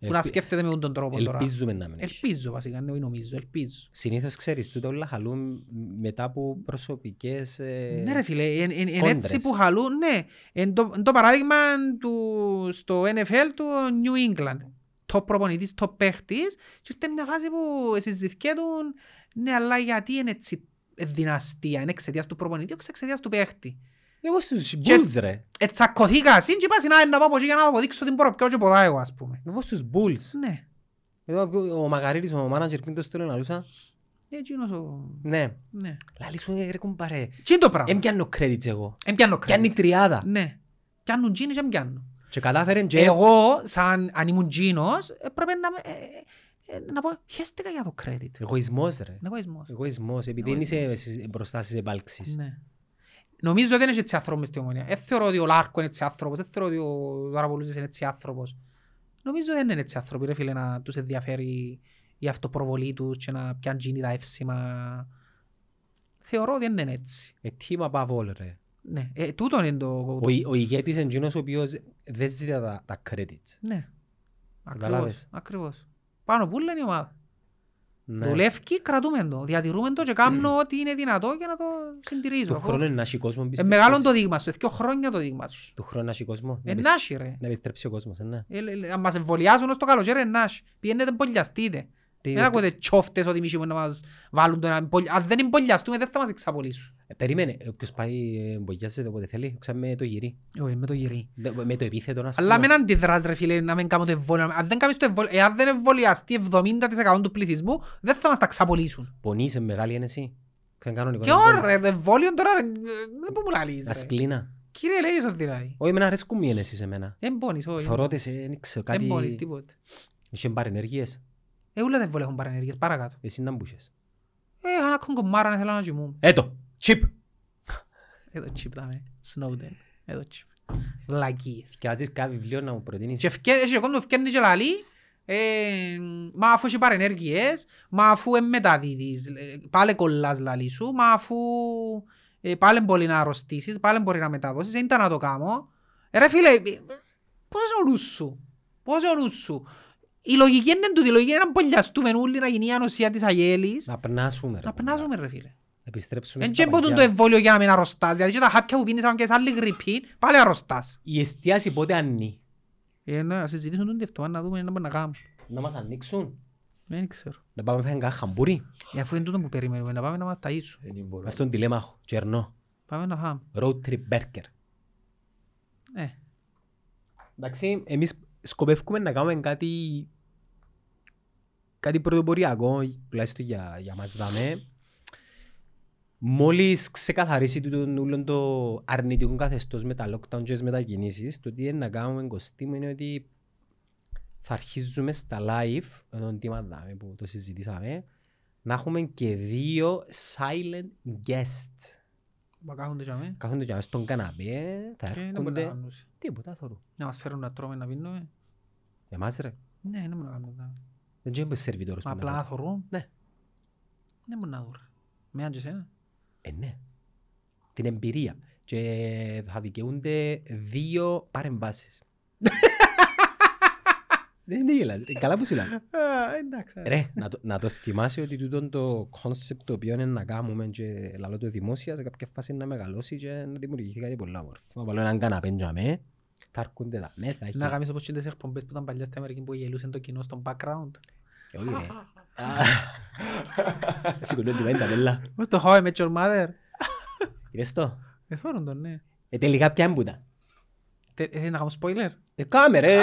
Που να σκέφτεται με τον τρόπο τώρα. Ελπίζουμε να μην έχει. Ελπίζω βασικά, ναι, νομίζω, ελπίζω. Συνήθως ξέρεις, τούτα όλα χαλούν μετά από προσωπικές κόντρες. Ναι ρε φίλε, είναι έτσι που χαλούν, ναι. Είναι το παράδειγμα στο εν εφ ελ του New England. Το προπονητής, το παίχτης, και ήρθε μια φάση που συζητήκε τον, ναι αλλά γιατί είναι έτσι δυναστεία, είναι εξαιτίας του προπονητή ή εξαιτίας του παίχτη. Εγώ στους Bulls ρε. Ετσακωθήκα σύν και είπα να πάω από εκεί για να αποδείξω την μπορώ πιο και ποτά εγώ ας πούμε. Εγώ στους Bulls. Ναι. Ο Μαγαρίτης, ο μάνατζερ πριν το στέλνω να λούσα. Ναι, εκείνος ο... Ναι. Λαλή σου ρε κομπάρε. Τι είναι το πράγμα. Εν πιάνω κρέδιτς εγώ. Εν πιάνω κρέδιτς. Πιάνει τριάδα. Ναι. Πιάνουν γίνες και εν πιάνω. Και κατάφεραν και... Εγώ σαν αν ήμουν γίνος πρέπει να... Να πω, χαίστηκα για το κρέδιτ. Εγωισμός ρε. Εγωισμός. Επειδή δεν είσαι μπροστά στις επάλξεις. Νομίζω ότι δεν είναι έτσι άνθρωπος μες στη ομονία. Δεν θεωρώ ότι ο Λάρκο είναι έτσι άνθρωπος, δεν θεωρώ ότι ο Ταραπολούζης είναι έτσι άνθρωπος. Νομίζω δεν είναι έτσι άνθρωποι ρε φίλε να τους ενδιαφέρει η αυτοπροβολή τους και να πιάνουν γίνει τα εύσημα. Θεωρώ ότι δεν είναι έτσι. Ε, τίμα παβόλ ρε. Ναι, ε, τούτο είναι το... Ο ηγέτης είναι εκείνος ο οποίος δεν ζητά τα, τα credits. Ναι, ακριβώς, ακριβώς. Πάνω που λένε η ομάδα. Ναι. Δουλεύει, κρατούμε το, διατηρούμε το και κάνουμε mm. ό,τι είναι δυνατό για να το συντηρίζω. Του χρόνου είναι να έχει κόσμο πιστεύω. Ε, μεγάλον το δείγμα σου, δύο χρόνια το δείγμα σου. Του χρόνου να έχει κόσμο. Ε, να έχει ρε. Να επιστρέψει ο κόσμος, ε, ναι. Ε, ε, αν μας εμβολιάζουν ως το καλοκαίρι, να έχει. Πιένετε πολιαστείτε. Δεν ακούτε τσόφτες ότι μισοί που να μας βάλουν το ένα... Αν δεν εμπολιαστούμε δεν θα μας εξαπολύσουν. Περίμενε, όποιος πάει εμπολιάζεται όποτε θέλει, ξέρουμε το γυρί. Όχι, με το γυρί. Με το επίθετο να σπούμε. Αλλά μην αντιδράς ρε φίλε, να μην κάνουμε το εμβόλιο. Αν δεν εμβολιαστεί εβδομήντα τοις εκατό του πληθυσμού, δεν θα μας τα εξαπολύσουν. Πονείσαι μεγάλη ένεση. Και ωραία, το εμβόλιο τώρα δεν μου λαλείς. Ασκλίνα. Κύριε Λέησον δηλαδή. Όχι, εμένα αρέσκουν μη ενέσεις εμένα. Εμπώνεις, όχι. Θωρώτες, ένιξε κάτι... Εμπώνεις, τίποτε. Είχαν παρενέργειες. Ε, ούλα δεν βολέχουν παρενέργειες, παρακάτω. Εσύ να μπούσες. Ε, αν ακούν κομμάρα να θέλω να κοιμούν. Έτο, τσιπ. Έτο τσιπ, δάμε. Snowden. Έτο τσιπ. Λακίες. Σκιάζεις κάποιο βιβλίο να μου προτείνεις. Και κόμμα φκένει και λαλί. Ε, μα αφού είσαι παρενέργειες, μα αφού εμμεταδίδεις, πάλι κολλάς λαλί σου, μα αφού ε, πάλι μπορεί να αρρωστήσεις, πάλι μπορεί να μεταδώσεις, δεν ήταν να το κάνω. Ε, ρε φίλε, πώς είναι ο νους σου, πώς είναι ο νους σου. Η λογική είναι τούτη, η λογική είναι να μπολιαστούμε όλοι, να γίνει η ανοσία της αγέλης. Να περνάσουμε ρε, να ρε φίλε. Εν και ποτούν το εμβόλιο για να μην αρρωστάς, δηλαδή και τα χάπια που πίνεις αν και σε άλλη γρυπή, πάλι αρρωστάς. Η εστίαση πότε ανή. Ε, να συζητήσουν τον τευτό, να δούμε, να μπορούν να κάνουν. Να μας ανοίξουν. Δεν ξέρω. Να πάμε να φάμε χαμπουρί. Ε, αφού είναι τούτο που περιμένουμε, να πάμε να μας ταΐσουν. Μας τον τηλέμαχο, κερνό. Πάμε να φάμε. Road trip burger. Ε. Εντάξει, εμείς σκοπεύουμε να κάνουμε κάτι... κάτι πρωτοποριακό, τουλάχιστον για, για μας δάμε. Μόλις ξεκαθαρίσει το, το αρνητικό καθεστώς με τα lockdown και μετακινήσεις, το τι είναι να κάνουμε κοστίμου είναι ότι θα αρχίζουμε στα live, τον τίμα δάμε που το συζητήσαμε, να έχουμε και δύο silent guests. Μα κάθονται και αμέ. Κάθονται και αμέ στον καναπέ, θα έρχονται. Τίποτα θωρού. Να μας φέρουν να τρώμε, να πίνουμε. Εμάς ρε. Ναι, δεν μπορούμε να κάνουμε. Δεν είναι σερβιτόρος. Μα απλά να θωρούν. Ναι. Δεν μπορούμε να δούμε. Με αν και σένα. Ε, ναι. Την εμπειρία. Και θα δικαιούνται δύο παρεμβάσεις. Δεν γελάς. Καλά που σου λέμε. Ρε, να το, να το θυμάσαι ότι τούτο το concept το οποίο είναι να κάνουμε και λαλό το δημόσια σε κάποια φάση να μεγαλώσει και να δημιουργηθεί κάτι πολλά μορφή. Θα βάλω έναν καναπέντζαμε, θα έρχονται τα μέτρα. Να κάνεις όπως και τις εκπομπές που ήταν παλιά στην Αμερική που γελούσαν το κοινό στον background. Όχι ρε. Σηκωνούν ότι βαίνει τα πέλα. Πώς το How I Met Your Mother. Είδες το. Δεν φόρουν τον, ναι. Ε, τελικά ποια έμπουτα. Θέλεις να κάνω spoiler. Ε, κάμε ρε.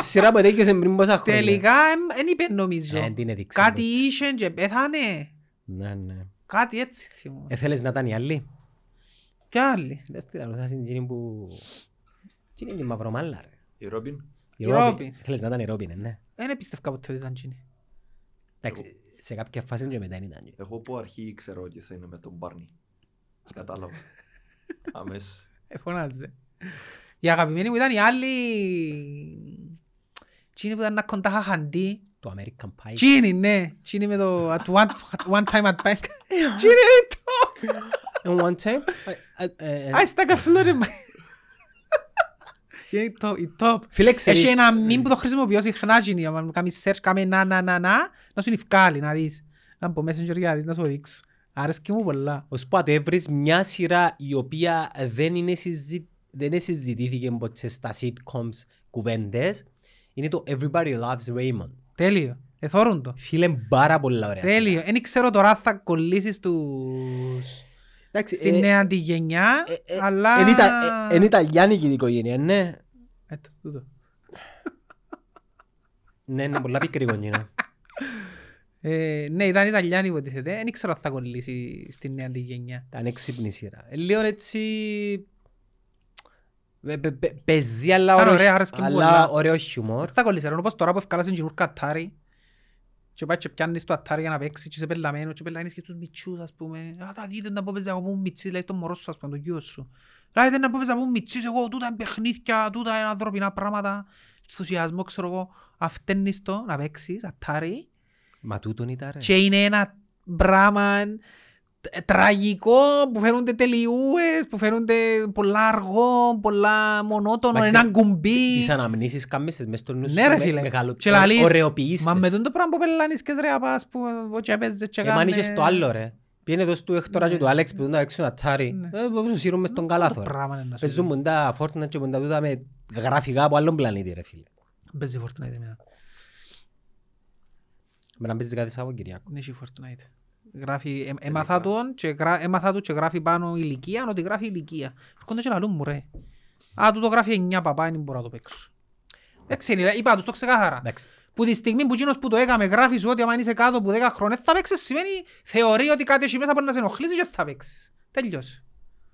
Σειρά που έτεκειωσε πριν πόσα χρόνια. Τελικά δεν είπε νομίζω. Κάτι ήσεν και πέθανε. Ναι, ναι. Κάτι έτσι θυμώ. Ε, θέλεις να ήταν οι άλλοι. Ποια άλλοι. Δες τι λαλούσα στην γίνει που... Γίνει και μαυρομάλλα ρε. Η Ρόμπιν. Η Ρόμπιν. Θέλεις να ήταν η Ρόμπιν, ναι. Δεν πίστευκα ποτέ ότι ήταν γίνει. Εντάξει, σε κάποια φάση και μετά ήταν γίνει. Εγώ που αρχή ξέρω ότι θα είναι με τον Μπάρνι. Κατάλαβα. Αμέσως. Εφωνάζε. Η αγαπημένη μου ήταν η άλλη... Τσίνη που ήταν να κοντά χαχαντή. Το American Pie. Τσίνη, ναι. Τσίνη με το at one, at one time at bank. Τσίνη, top. And one time, I, I, uh, I stuck a flood in my... Είναι η top. Φίλε, ξέρεις... Έχει ένα μήνυμα που το χρησιμοποιώ συχνά, Τσίνη. Αν κάνεις search, κάμε να, να, να, να. Να σου νυφκάλει, να δεις. Να πω messenger για δεις, να σου δείξω. Άρεσκε μου πολλά. Ως πω, το έβρεις μια σειρά η οποία δεν είναι συζητή. Δεν συζητήθηκε ποτέ στα sitcoms κουβέντες. Είναι το Everybody Loves Raymond. Τέλειο. Εθώρουν το. Φίλε, πάρα πολλά ωραία. Τέλειο. Δεν ξέρω τώρα θα κολλήσεις τους... Εντάξει, στην ε, νέα τη γενιά, ε, ε, αλλά... Εν, Ιτα, ε, εν Ιταλιάνικη την οικογένεια, ναι. Έτω, τούτο. Ναι, είναι πολλά πικρή γονιά. Ε, ναι, ήταν Ιταλιάνοι υποτίθεται. Δεν ξέρω αν θα κολλήσει στην νέα τη γενιά. Ήταν έξυπνη σειρά. Ε, λίγο έτσι... Παίζει αλλά ωραίο χιουμόρ. Θα κολλήσει, όπως τώρα που ευκάλασαν γινούν κατάρι και πάει και πιάνεις το ατάρι για να παίξει και σε περλαμένο και περλαμένεις και στους μητσούς ας πούμε. Α, τα δείτε να πω παίζει από πού μητσί, λέει το μωρό σου ας πούμε, το γιο σου. Λάτε να πω παίζει από πού μητσίς εγώ, τούτα είναι παιχνίδια, τούτα είναι ανθρωπινά πράγματα. Ενθουσιασμό ξέρω εγώ, αυταίνεις το να παίξεις ατάρι. Μα τούτον ήταν ρε. Και είναι ένα πράγμα... τραγικό, που φαίνονται τελειούες, που φαίνονται πολλά αργό, πολλά μονότονο, έναν κουμπί. Τις αναμνήσεις κάμεσες μες στο νους σου μεγαλοποιήσεις. Ωραιοποιήσεις. Μα με τον το πράγμα που πελάνεις και ρε απάς που έπαιζες και κάμε. Εμάν είχες το άλλο ρε. Πήγαινε εδώ στο Εκτορά και του Άλεξ που τον τα έξω ένα τάρι. Πώς τους σύρουν μες τον καλάθο ρε. Παίζουν μοντά Fortnite και μοντά τούτα με γραφικά από άλλον πλανήτη ρε φίλε. Παίζει Fortnite εμένα. Εμένα παίζει κάθε Σαββατοκύριακο. Ναι, Fortnite. Γράφει, έμαθα του και, και γράφει πάνω ηλικία, ότι γράφει ηλικία. Έρχονται και λαλούν μου ρε. Α, του το γράφει εννιά παπά, δεν μπορώ να το παίξω. Εντάξει, είπα τους το ξεκάθαρα. Που τη στιγμή που εκείνος που το έκαμε γράφει σου ότι αν είσαι κάτω από δέκα χρόνια θα παίξεις, σημαίνει θεωρεί ότι κάτι έχει μέσα μπορεί να σε ενοχλήσει και θα παίξεις. Τελειώσει.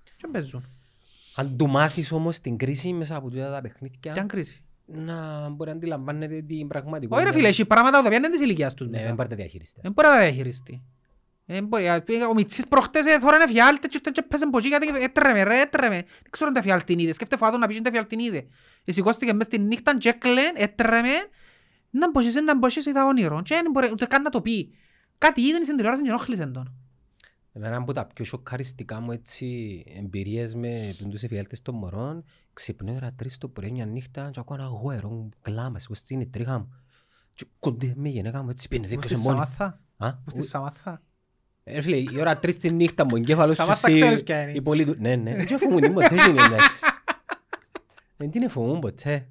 Και παίζουν. Αν του μάθεις όμως την κρίση μέσα από τα παιχνίδια. Τι αν κρίση. Να μπορεί να αντιλαμβάνεται την πραγματικότητα. Όχι ρε φίλε, έχει πράγματα τα οποία είναι της ηλικίας τους. Ναι, δεν μπορεί να τα διαχειριστεί. Δεν μπορεί να τα διαχειριστεί. Ο Μιτσής προχτές θωρά ένα φιάλτε και πέσε μποτζί γιατί έτρεμε ρε έτρεμε. Δεν ξέρω αν τα φιαλτινίδε, σκέφτε φάτο να πήγαινε τα φιαλτινίδε. Σηκώστηκε μες τη νύχτα και έκλαιν, έτρεμε. Να μποτζίσαι, να μποτζίσαι τα όνειρο και δεν μπορεί ούτε καν να το πει. Κάτι είδε στην τηλεόραση και ενόχλησε τον. Εμένα από τα πιο σοκαριστικά μου έτσι, εμπειρίες με τους εφιάλτες των μωρών, ξυπνέω ώρα τρεις το πρωί μια νύχτα και ακούω ένα γουέρο, κλάμα, στην ιτρίγα μου. Και κοντέ με η γενέκα μου έτσι πήγαινε δίπλα σε μόνη. Πώς τη Σαμάθα. Ε, φίλε, η ώρα τρεις τη νύχτα μου, εγκέφαλος σου εσύ. Ξέρεις ποια είναι. Η πολύ του... Ναι, ναι, δεν ξέρω φοβούν ποτέ, δεν είναι εντάξει. Δεν την φοβούν ποτέ.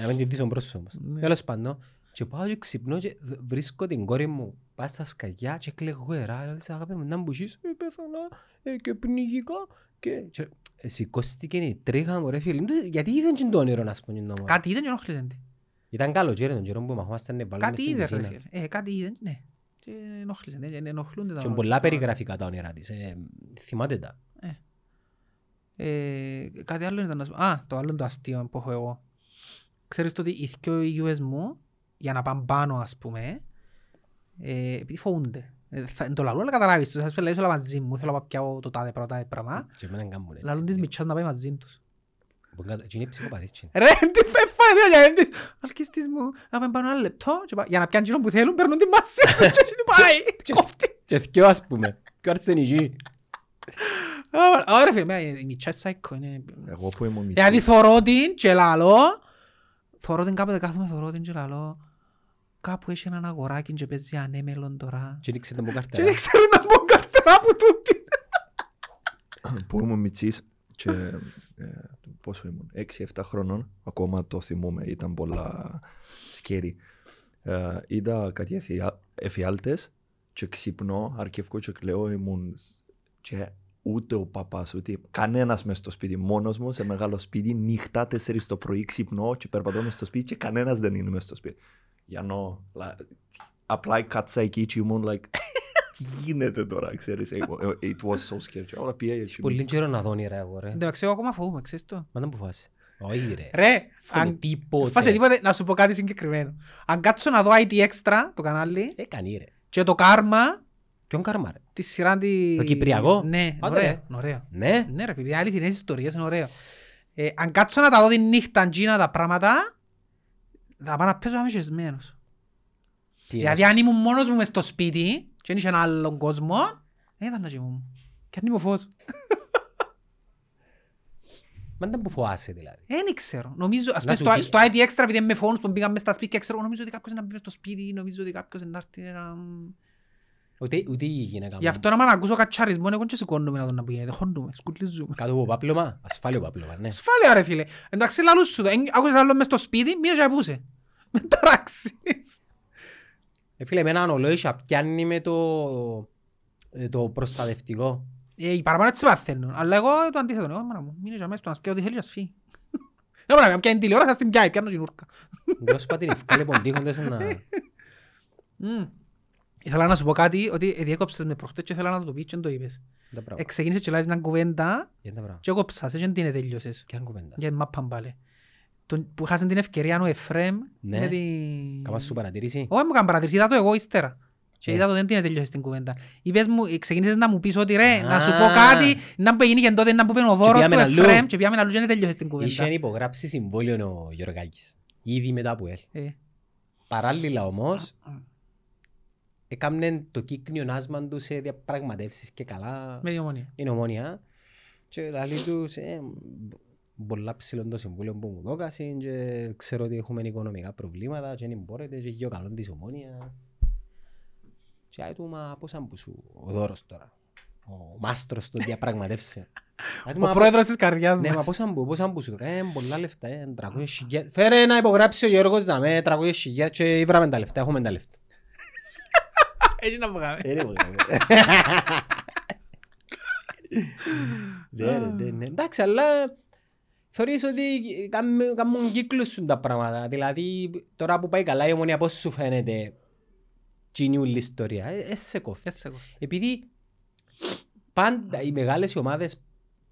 Να μην την δίσω μπρος όμως. Τέλος πάντων. Και πάω και ξυπνώ και βρίσκω την κόρη μου. Πάω στα σκαγιά και κλαίγω ερά. Λέω της αγάπη μου να μπουζήσω, πέθανα και πνιγήκα. Και σηκώστηκε η τρίγα μου ρε φίλοι. Γιατί είδαν και το όνειρο να σπονιούν. Κάτι είδαν και ενόχλησαν τη. Ήταν καλοκαίρι τον καιρό που μαχόμασταν. Κάτι είδαν ρε φίλοι. Κάτι είδαν, ναι. Και ενόχλησαν, ενοχλούνται τα όνειρα. Και πολλά περιγραφικά τα όνειρά της. Θυμάται τα. Κάτι άλλο ήταν να σου πω. Α, το άλλο το αστείο που έχω εγώ. Ξέρεις ότι οι δυο γιουές μου για να πάνε πάνω, ας πούμε, ε, επειδή φοβούνται. Ε, θα, το λαλούν, αλλά καταλάβεις τους. Ας πούμε, λαλούν μαζί μου, θέλω να πιάω το τάδε πρώτα πράγμα. Και εμένα κάνουν έτσι. Λαλούν τις μητσάς να πάει μαζί τους. Και είναι ψυχοπαθείς. Ρε, τι φεφάδια για έντες. Αλκίστης μου, να πάμε πάνω ένα λεπτό. Για να πιάνε γύρω που θέλουν, παίρνουν τη μασή τους και πάει. Κόφτη. Και δυο, ας πούμε. Ποιο αρσενική. Ωραία, φίλε, η μητσά σάικο είναι... Εγώ που είμαι μητσά. Δηλαδή θωρώ την και λαλώ. Θωρώ την κάποτε κάθομαι, θωρώ την και λαλώ. Κάπου έχει έναν αγοράκι και παίζει ανέμελον τώρα. Και δεν ξέρουν να μπω καρτερά. Και δεν ξέρουν να μπω καρτερά από τούτη. Που ήμουν μητσής και ε, πόσο ήμουν, έξι εφτά χρονών, ακόμα το θυμούμαι, ήταν πολλά σκέρι. Ε, είδα κάτι εφιάλτες και ξυπνώ, αρκευκό και κλαίω, ήμουν και ούτε ο παπάς, ούτε κανένας μες στο σπίτι, μόνος μου σε μεγάλο σπίτι, νύχτα τέσσερις το πρωί ξυπνώ και περπατώ μες στο σπίτι και κανένας δεν είναι μες στο σπίτι. Για να, απλά κάτσα εκεί και ήμουν like, τι γίνεται τώρα, ξέρεις, it was so scary, όλα πιέγες. Πολύ καιρό να δω όνειρα εγώ ρε. Εντάξει, εγώ ακόμα φοβούμαι, ξέρεις το. Μα δεν φοβάσαι. Όχι ρε. Ρε, αν φοβάσαι τίποτε, να σου πω κάτι συγκεκριμένο. Αν κάτσω να δω άι τι Extra, το κανάλι, και το Karma, ποιον Karma ρε. Τη σειρά τη... Το Κυπριακό. Ναι, ωραίο. Ναι ρε, παιδιά, αληθινές ιστορίες, είναι ωραίο. Αν κάτσω να τα δω τη νύχτα, αντζίνα τα πράγματα, θα πάω να πέσω αμέσως. Δηλαδή αν ήμουν μόνος μου μες στο σπίτι και δεν είχε έναν άλλον κόσμο, δεν ήταν να κοιμούμαι. Κι αν ήμουν φως. Μα δεν που φοβάσαι δηλαδή. Δεν ξέρω. Νομίζω, ας πούμε, στο άι τι Extra επειδή με φόνους που πήγαν μες στα σπίτια, ξέρω, νομίζω ότι κάποιος είναι να μπει μες στο σπίτι, νομίζω ότι κάποιος είναι να έρθει να... Ούτε η γυναίκα μου. Γι' αυτό να μ' ανακούσω κατσαρισμό, εγώ και σηκώνουμε να τον να πηγαίνετε, χώνουμε, σκουτλίζουμε. Κάτω από πάπλωμα, ασφάλειο πάπλωμα, ναι. Ασφάλειο ρε φίλε. Εντάξει λαλούς σου, άκουσες άλλο μες στο σπίτι, μείνε και απούσε. Με ταράξεις. Ε φίλε, με έναν ολόγησα πιάνει με το προστατευτικό. Οι παραπάνω τις μαθαίνουν, αλλά εγώ το αντίθετο. Εγώ μάνα μου, μείνε και αμέσως, να σπιάω τι θέλει και ας φύγει. Εγώ μάνα μου, πιάνει τηλεόραση, ας την πιάει, πιάνω γινούρκα. Δώσ' πατηρευκά λοιπόν, τύχοντας να... Ήθελα να σου πω κάτι, ότι διέκοψες με προχτές και ήθελα να το πεις και δεν το είπες. Ξεκίνησες και λάζεις μια κουβέντα και έκοψας και την ετέλειωσες. Ποια κουβέντα? Για μάπαν πάλι. Που είχασαν την ευκαιρία ο Εφραίμ. Ναι. Κάμας σου παρατηρήσει. Όχι, μου έκανα παρατηρήσει, είδα το εγώ ύστερα. Και είδα το δεν την ετέλειωσες την κουβέντα. Είπες μου, ξεκίνησες να μου πεις ότι ρε, να σου πω κάτι, να που έγινε και τότε, να που πένω δώρος του Εφραίμ και πιάμε να λούζε να έκαμνε το κύκνιο άσμα του σε διαπραγματεύσεις και καλά. Με την Ομόνια. Και λαλή τους, ε, πολλά ψηλών το συμβούλιο που μου δώκασαν και ξέρω ότι έχουμε οικονομικά προβλήματα και δεν μπορείτε και γιο καλό της Ομόνιας. Και άτου, μα πώς αν που σου, ο δώρος τώρα, ο μάστρος των διαπραγματεύσεων. Ο πρόεδρος της καρδιάς μας. Ναι, μα πώς αν που σου, ε, πολλά λεφτά, ε, τριακόσιες χιλιάδες. Φέρε να υπογράψει ο Γιώργος Δαμέ, τριακόσιες χιλιάδες και ήβραμε τα λεφτά, έχουμε τα λεφτά. Έτσι να βγάλουμε. Εντάξει, αλλά θεωρείς ότι κάνουν κύκλους τα πράγματα. Δηλαδή, τώρα που πάει καλά η Ομονία, πώς σου φαίνεται κοινιούλη ιστορία. Έσαι κόφτει. Επειδή πάντα οι μεγάλες ομάδες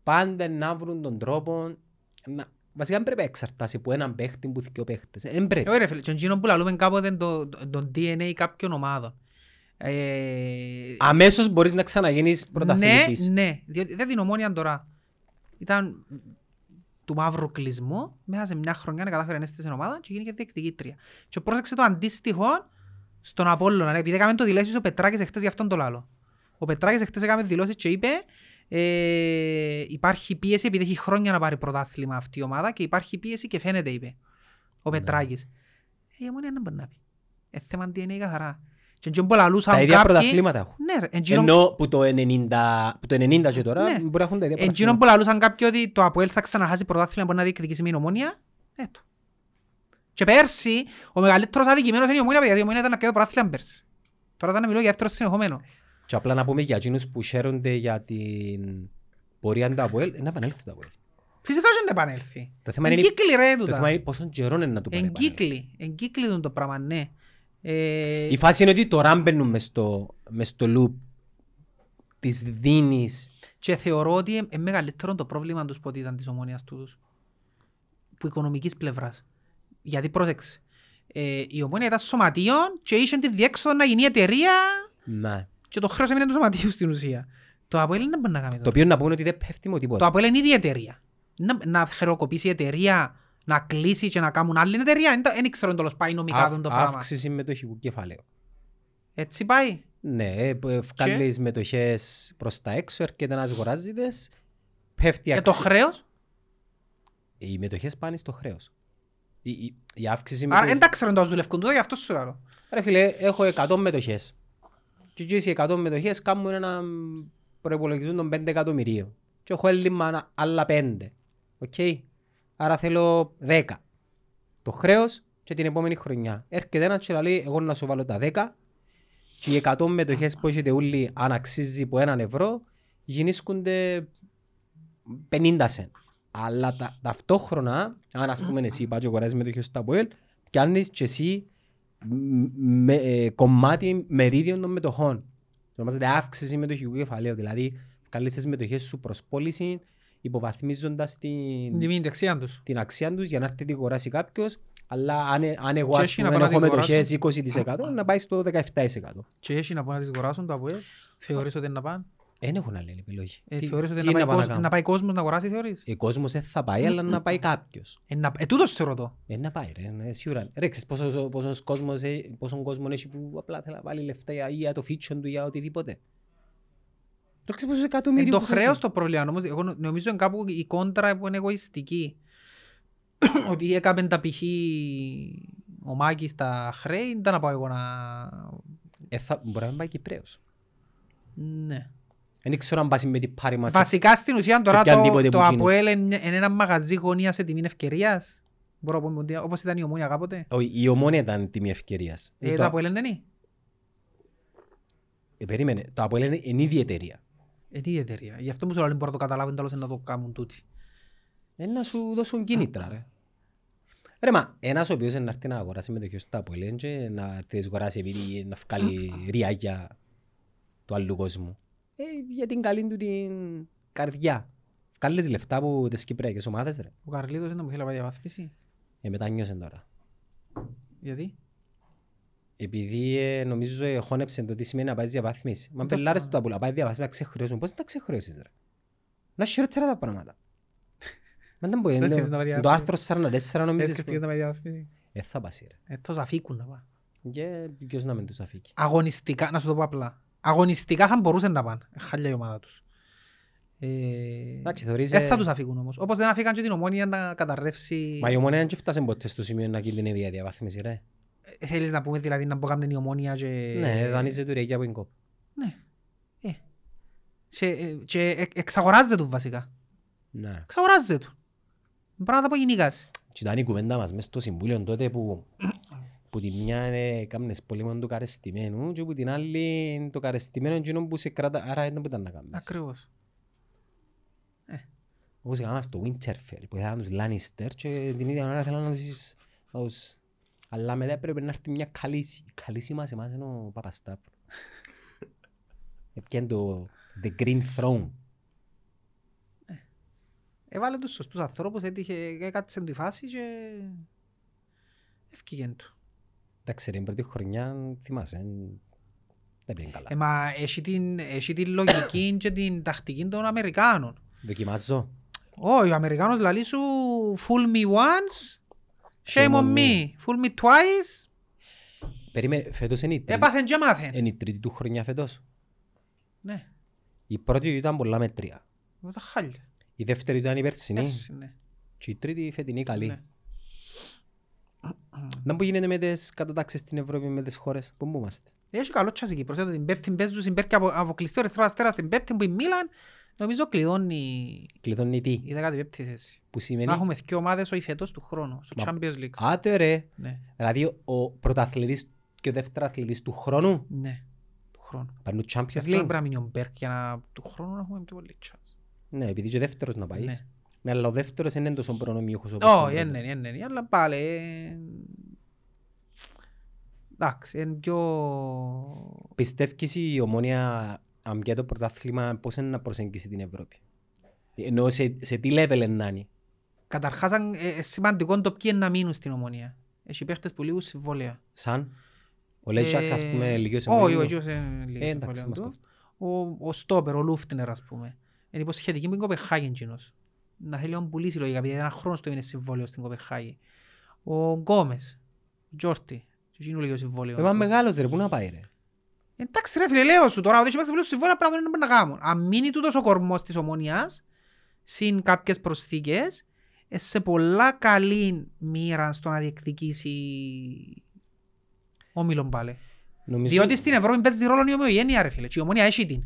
πάντα να βρουν τον τρόπο. Βασικά δεν πρέπει να εξαρτάσει από έναν παίχτη που δύο παίχτες. Δεν πρέπει. Ωραία φίλε, τον που λαλούμε κάποτε τον ντι εν έι κάποιων ομάδων. Αμέσως μπορείς να ξαναγίνεις πρωταθλητής. Ναι, ναι. Δεν την Ομόνια τώρα. Ήταν του μαύρου κλεισμού, μέσα σε μια χρονιά να κατάφερε να έστησε στην ομάδα και γίνηκε διεκδικήτρια. Και πρόσεξε το αντίστοιχο στον Απόλλωνα. Επειδή έκαμε το δηλώσεις ο Πετράκης εχθές για αυτόν τον λάλο. Ο Πετράκης εχθές έκαμε δηλώσεις και είπε ε, υπάρχει πίεση επειδή έχει χρόνια να πάρει πρωτάθλημα αυτή η ομάδα και υπάρχει πίεση και φαίνεται, είπε ο Πετράκης. Η Ομόνια δεν μπορεί να πει. Ε, θέμα ντι εν έι καθαρά. Τα ίδια πρωταθλήματα έχουν. Ενώ που το ενενήντα και τώρα μπορεί να έχουν τα ίδια πρωταθλήματα. Εγγύνον που λαλούσαν κάποιοι ότι το ΑΠΟΕΛ θα ξαναχάσει πρωταθλήμα μπορεί να διεκδικήσει με η Ομόνια. Έτω. Και πέρσι ο μεγαλύτερος αδικημένος είναι η Ομόνια, γιατί η Ομόνια ήταν να πιάει το πρωταθλήμα πέρσι. Τώρα ήταν να μιλώ για δεύτερο συνεχόμενο. Και απλά να πούμε για εκείνους που χαίρονται για την πορεία του ΑΠΟΕΛ, να επανέλθει το ΑΠΟΕΛ. Φυσικά δεν επανέλθει. Το θέμα είναι πόσο καιρό είναι να του επανέλθει. Εγκύκλει το πράγμα, ναι. Ε... Η φάση είναι ότι τώρα μπαίνουν μες στο, μες στο loop της δίνης. Και θεωρώ ότι είναι ε, μεγαλύτερο το πρόβλημα τους που ήταν της Ομόνιας τους που οικονομικής πλευράς. Γιατί πρόσεξε, ε, η Ομόνια ήταν σωματείων και είχε τη διέξοδο να γίνει η εταιρεία. Ναι. Και το χρέος έμεινε του σωματείου στην ουσία. Το ΑΠΟΕΛ δεν μπορεί να κάνει τώρα. Το οποίο να πούμε ότι δεν πέφτει με τίποτα. Το ΑΠΟΕΛ είναι ήδη η εταιρεία. Να, να χρεοκοπήσει η εταιρεία, να κλείσει και να κάνουν άλλη εταιρεία. Δεν ξέρω αν το πάει νομικά τον το πράγμα. Αύξηση μετοχικού κεφαλαίου. Έτσι πάει. Ναι, βγάλεις μετοχές προς τα έξω, έρχεται να αγοράζει, πέφτει αξία. Και το χρέος. Οι μετοχές πάνε στο χρέος. Η, η, η αύξηση μετοχής. Άρα δεν ξέρω αν το δουλεύουν τώρα, γι' αυτό σου λέω. Ρε φίλε, έχω εκατό μετοχές. Και οι εκατό μετοχές κάνουν ένα προϋπολογισμό των πέντε εκατομμυρίων. Και έχω έλλειμμα άλλα πέντε. Οκ. Άρα θέλω δέκα. Το χρέος και την επόμενη χρονιά. Έρχεται ένα και λέει εγώ να σου βάλω τα δέκα και οι εκατό μετοχές που έχετε όλοι αν αξίζει από έναν ευρώ γινίσκονται πενήντα σεν. Αλλά τα, ταυτόχρονα, αν ας πούμε εσύ πάτε και κοράζεις μετοχές στο ΑΠΟΕΛ, πιάνεις και εσύ με, ε, κομμάτι μερίδιων των μετοχών. Ονομάζεται αύξηση μετοχικού κεφαλαίου. Δηλαδή βγάλεις τις μετοχές σου προς πώληση, υποβαθμίζοντας την, την αξία τους για να έρθει την αγοράσει κάποιος, αλλά αν, αν εγώ ας πούμε να έχω μετοχές είκοσι τοις εκατό να πάει στο δεκαεπτά τοις εκατό. Και έχει να πω να τις αγοράσουν το ΑΠΟΕΛ, θεωρείς ότι είναι να πάνε. Δεν έχουν άλλη επιλογή. Θεωρείς ότι να πάει κόσμος να αγοράσει, θεωρείς. Ο κόσμος δεν θα πάει, αλλά να πάει κάποιος. Ε, τούτος σε ρωτώ. Δεν να πάει, σίγουρα. Ρε, ξέρεις πόσον κόσμο έχει που απλά θέλει να βάλει λεφτά για το φίτσον του, για οτιδήποτε. Είναι το χρέος το πρόβλημα όμως. Εγώ νομίζω είναι κάπου η κόντρα που είναι εγωιστική. Ότι έκαμε τα π.χ. ο Μάκης τα χρέη, ήταν να πάω εγώ να... Ε, θα... Μπορεί να πάει Κυπρέος. Ναι. Δεν ξέρω αν πάσει με την πάρη μας. Βασικά στην ουσία τώρα το, το ΑΠΟΕΛ είναι ένα μαγαζί γωνία σε τιμή ευκαιρίας. Μπορώ να πούμε όπως ήταν η Ομόνια κάποτε. Όχι, η Ομόνια ήταν τιμή ευκαιρίας. Ε, το ΑΠΟΕΛ δεν είναι. Ε, περίμενε. Το ΑΠΟΕΛ είναι ήδη εταιρεία. Είναι η εταιρεία. Γι' αυτό μου σου λέω μπορούν να το καταλάβουν τέλος να το κάνουν τούτοι. Είναι να σου δώσουν κίνητρα ρε. Ρε μα, ένας ο οποίος να έρθει να αγοράσει μετοχές του ΑΠΟΕΛ και να τις αγοράσει επειδή να βγάλει ριάγια του άλλου κόσμου. Ε, για την καλή του την καρδιά. Βγάλεις λεφτά από τις κυπριακές ομάδες ρε. Ο Καρλίδος δεν μου θέλει να πάει διαβάθμιση. Ε, μετανιώσε τώρα. Γιατί? Επειδή ε, νομίζω χώνεψε το τι σημαίνει να πάει διαβάθμιση. Μα πελάρες του τα πουλά, πάει διαβάθμιση, να ξεχρεώσουν. Πώς θα τα ξεχρεώσεις ρε. Να χειρότερα τα πράγματα. Μα δεν μπορεί, το άρθρο σαράντα τέσσερα νομίζεις. Έσκεφτηκες να πάει διαβάθμιση. Ε, θα πας ρε. Ε, τους αφήκουν να πάει. Και ποιος να μην τους αφήκει. Αγωνιστικά, να σου το πω απλά. Αγωνιστικά θα μπορούσαν να πάνε. Χάλια η ομάδα τους. Δεν θα τους αφήκουν όμως. Όπως δεν αφήκαν και την Ομόνια να καταρρεύσει. Μα η Ομόνια δεν φτάσε ποτέ στο σημείο να κινδυνεύει η διαβάθμιση ρε. Θέλεις να πούμε δηλαδή να μπω κάμνε η Ομόνια και... Ναι, δανείζεται του Ρεγιά από την ΚΟΠ. Ναι. Ε. Και, και εξαγοράζεται του βασικά. Ναι. Εξαγοράζεται του. Πράγματα που γενικάς. Και ήταν η κουβέντα μας μέσα στο Συμβούλιο τότε που... που τη μια έκαμνες πολέμον του καρεστημένου και που την άλλη το καρεστημένο εκείνο που σε κράτα... Άρα ήταν που ήταν να κάνεις. Ακριβώς. Ε. Όπως έκαναμε στο Winterfell που ήταν τους Lannister και την ίδια ώρα θέλαν να τους... Αλλά μετά πρέπει να έρθει μια καλύση. Η καλύση μας εμάς είναι ο Παπαστάπρου. Επιέν το The Green Throne. Έβαλε τους σωστούς ανθρώπους, έτυχε κάτι σε τη φάση και ευκήγεν του. Εντάξει, την πρώτη χρονιά θυμάσαι, δεν πήγαινε καλά. Ε, μα έχει την, έχει την λογική και την τακτική των Αμερικάνων. Δοκιμάζω. Όχι, ο Αμερικάνος λαλεί σου «Fool me once, shame on me, fool me twice». Περίμενε, φέτος είναι η τρίτη. Έπαθεν και μάθεν. Είναι η τρίτη του χρονιά φέτος. Ναι. Η πρώτη ήταν πολλά μέτρια. Ήταν χάλια. Η δεύτερη ήταν η περσινή. Ναι. Και η τρίτη η φετινή καλή. Ναι. Να που γίνεται με τις κατατάξεις στην Ευρώπη, με τις χώρες που μου είμαστε. Έχει καλό τσάσικη. Προσθέτω την πέπτη μπέζου στην Πέρκη αποκλειστή ερθρό αστέρα στην πέπτη που η Μίλαν νομίζω κλειδώνει. Κλειδώνει τι? Η δεκάτη πέπτη θέση. Που σημαίνει. Να έχουμε δύο ομάδες όχι φέτος του χρόνου στο Μα... Champions League. Άτε ρε. Ναι. Δηλαδή ο πρωταθλητής και ο δευτεραθλητής του χρόνου. Ναι. Του χρόνου. Παίρνουν Champions League. Ναι, επειδή και ο δεύτερος να πάει. Ναι. Ναι, αλλά ο δεύτερος είναι τόσο προνομιούχος. Όχι, είναι, είναι, είναι, αλλά πάλι... Εντάξει, είναι πιο... Πιστεύεις η Ομόνια, αν πια το πρωτάθλημα, πώς είναι να προσεγγίσει την Ευρώπη? Ενώ σε, σε τι level να είναι? Καταρχάς, ε, σημαντικό το ποιοι είναι να μείνουν στην Ομόνια. Έχει παίχτες που λίγους συμβόλαια. Σαν? Ο Λέζιαξ, ας πούμε, λίγος συμβόλαιο. Όχι, ο Λέζιαξ είναι λίγος συμβόλαιο. Ο Στόπερ, ο Λούφτινερ, ας πούμε. Είναι υποσχετική με την Κοπεχάγη κοινός. Να θέλει να πουλήσει λογικά, γιατί ένα χρόνο του είναι συμβόλαιο στην Κοπεχάγη. Ο Γκόμες, ο Τζόρτι, εκείνο λέγει ο συμβόλαιο. Είμαι μεγάλος ρε, πού να πάει ρε. Εντάξει ρε φίλε, λέω σου τώρα, ότι έχει συμβόλαιο συμβόλαιο πρέπει να τον γάμουν. Αν μείνει τούτος ο κορμός της Ομόνοιας, συν κάποιες προσθήκες, σε πολλά καλή μοίρα στο να διεκδικήσει όμιλον πάλι. Νομίζω... Διότι στην Ευρώπη παίζει ρόλο η ομοιογένεια ρε φίλε, και η Ομόνια έχει την.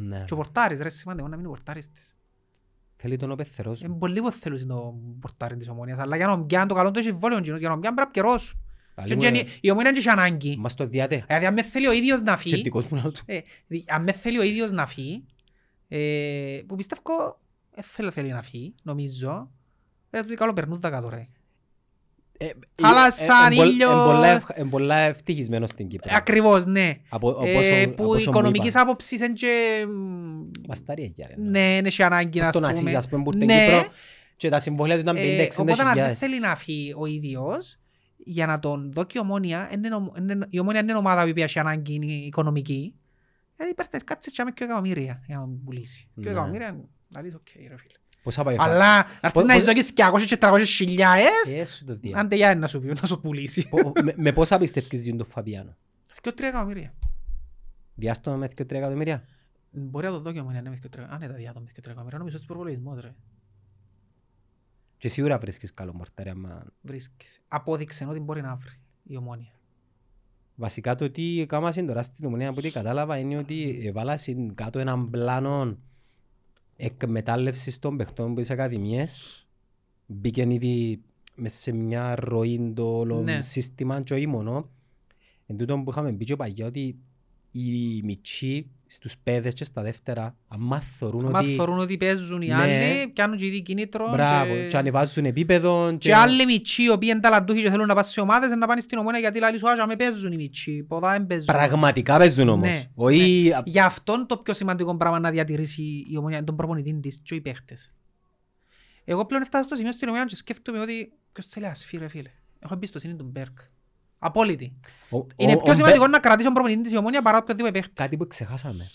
Ναι. Και ο πορτάρις, ρε, σημαντικό να μην είναι ο πορτάρις της. Θέλει τον οπεθερός. Είναι πολύ που θέλουν τον πορτάρι της Ομόνοιας, αλλά για να πιάνουν το καλό του έχει βόλιο κοινός, για να πιάνουν πρέπει να καιρώσουν. Η Ομόνια έχει ανάγκη. Μας το διάτε. Δηλαδή αν με θέλει ο ίδιος να φύγει, αν με θέλει ο ίδιος να φύγει, που πιστεύω δεν θέλει να φύγει, νομίζω, δεν του καλό περνούς τα κάτω ρε. Θάλασσαν, ήλιο... Εν πολλά ευτυχισμένο στην Κύπρο. Ακριβώς, ναι. Που οι οικονομικές άποψεις είναι και... Βασταρία για ρε. Ναι, είναι και ανάγκη να πούμε. Στον ας πούμε που ήρθαν Κύπρο και τα συμβολία του ήταν πενήντα εξήντα χιλιάδες. Οπότε αν δεν θέλει να φύγει ο ίδιος, για να τον δω και η Ομόνια, η Ομόνια είναι ομάδα που είχε ανάγκη οικονομική, υπέρθες κάτσε και με δύο εκατομμύρια για να τον πουλήσει. δύο εκατομμύρια, να λες οκ ρε φίλε. Αλλά να έρθεις να εισδοκείς και αγώσεις και τραγώσεις χιλιάες, αν τελειά είναι να σου πουλήσει. Με πόσα πιστεύεις διόν τον Φαβιάνο? Θεκιο τρία εκατομμύρια. Διάστομα με θεκιο τρία εκατομμύρια. Μπορεί να το δω και μου είναι με θεκιο τρία εκατομμύρια. Αν είναι τα διάτομα με θεκιο τρία εκατομμύρια, νομίζω ότι είναι προβολισμός ρε. Και σίγουρα βρίσκεις καλό μορτάρι άμα... Βρίσκεις. Απόδειξε ότι μπορεί να βρει η Ομόνια. Βασικά το ότι κάμα τώρα στην Ομόνια από ό,τι κατάλαβα είναι ότι βάλασε κάτω έναν πλάνο εκμετάλλευσης των παιχτών από τις ακαδημίες, μπήκαν ήδη μέσα σε μια ροή το όλο ναι. σύστημα και όχι μόνο. Εν τούτο που είχαμε πει και παγιά ότι οι μητσοί στους παιδες και στα δεύτερα αμάθωρούν ότι... Αμάθωρούν ότι παίζουν οι άλλοι, ναι, πιάνουν και ήδη κινήτρων μπράβο, και... και ανεβάζουν επίπεδο. Και, και άλλοι μητσοί οι οποίοι είναι ταλαντούχοι και θέλουν να πάνε σε ομάδες να πάνε στην Ομόνια γιατί λαλείς ουάζα με παίζουν οι μητσοί, πολλά δεν παίζουν. Πραγματικά παίζουν όμως. Ναι, Οή... ναι. Γι' αυτόν το πιο σημαντικό πράγμα να διατηρήσει η Ομόνια τον προπονητή της και οι παίχτες. Εγώ πλέον έφτασα στο σημείο στην Ομόνια και σκέφτομαι ότι ποιος θέλει ασφή ρε φίλε. Έχω εμπιστοσύνη τον Μπέρκ. Απόλυτη. Ο, είναι ο, πιο ο, σημαντικό ο, να κρατήσει ο προπονητή της η Ομόνια παρά οποιοδήποτε παίχτη. Κάτι που ξεχάσαμε.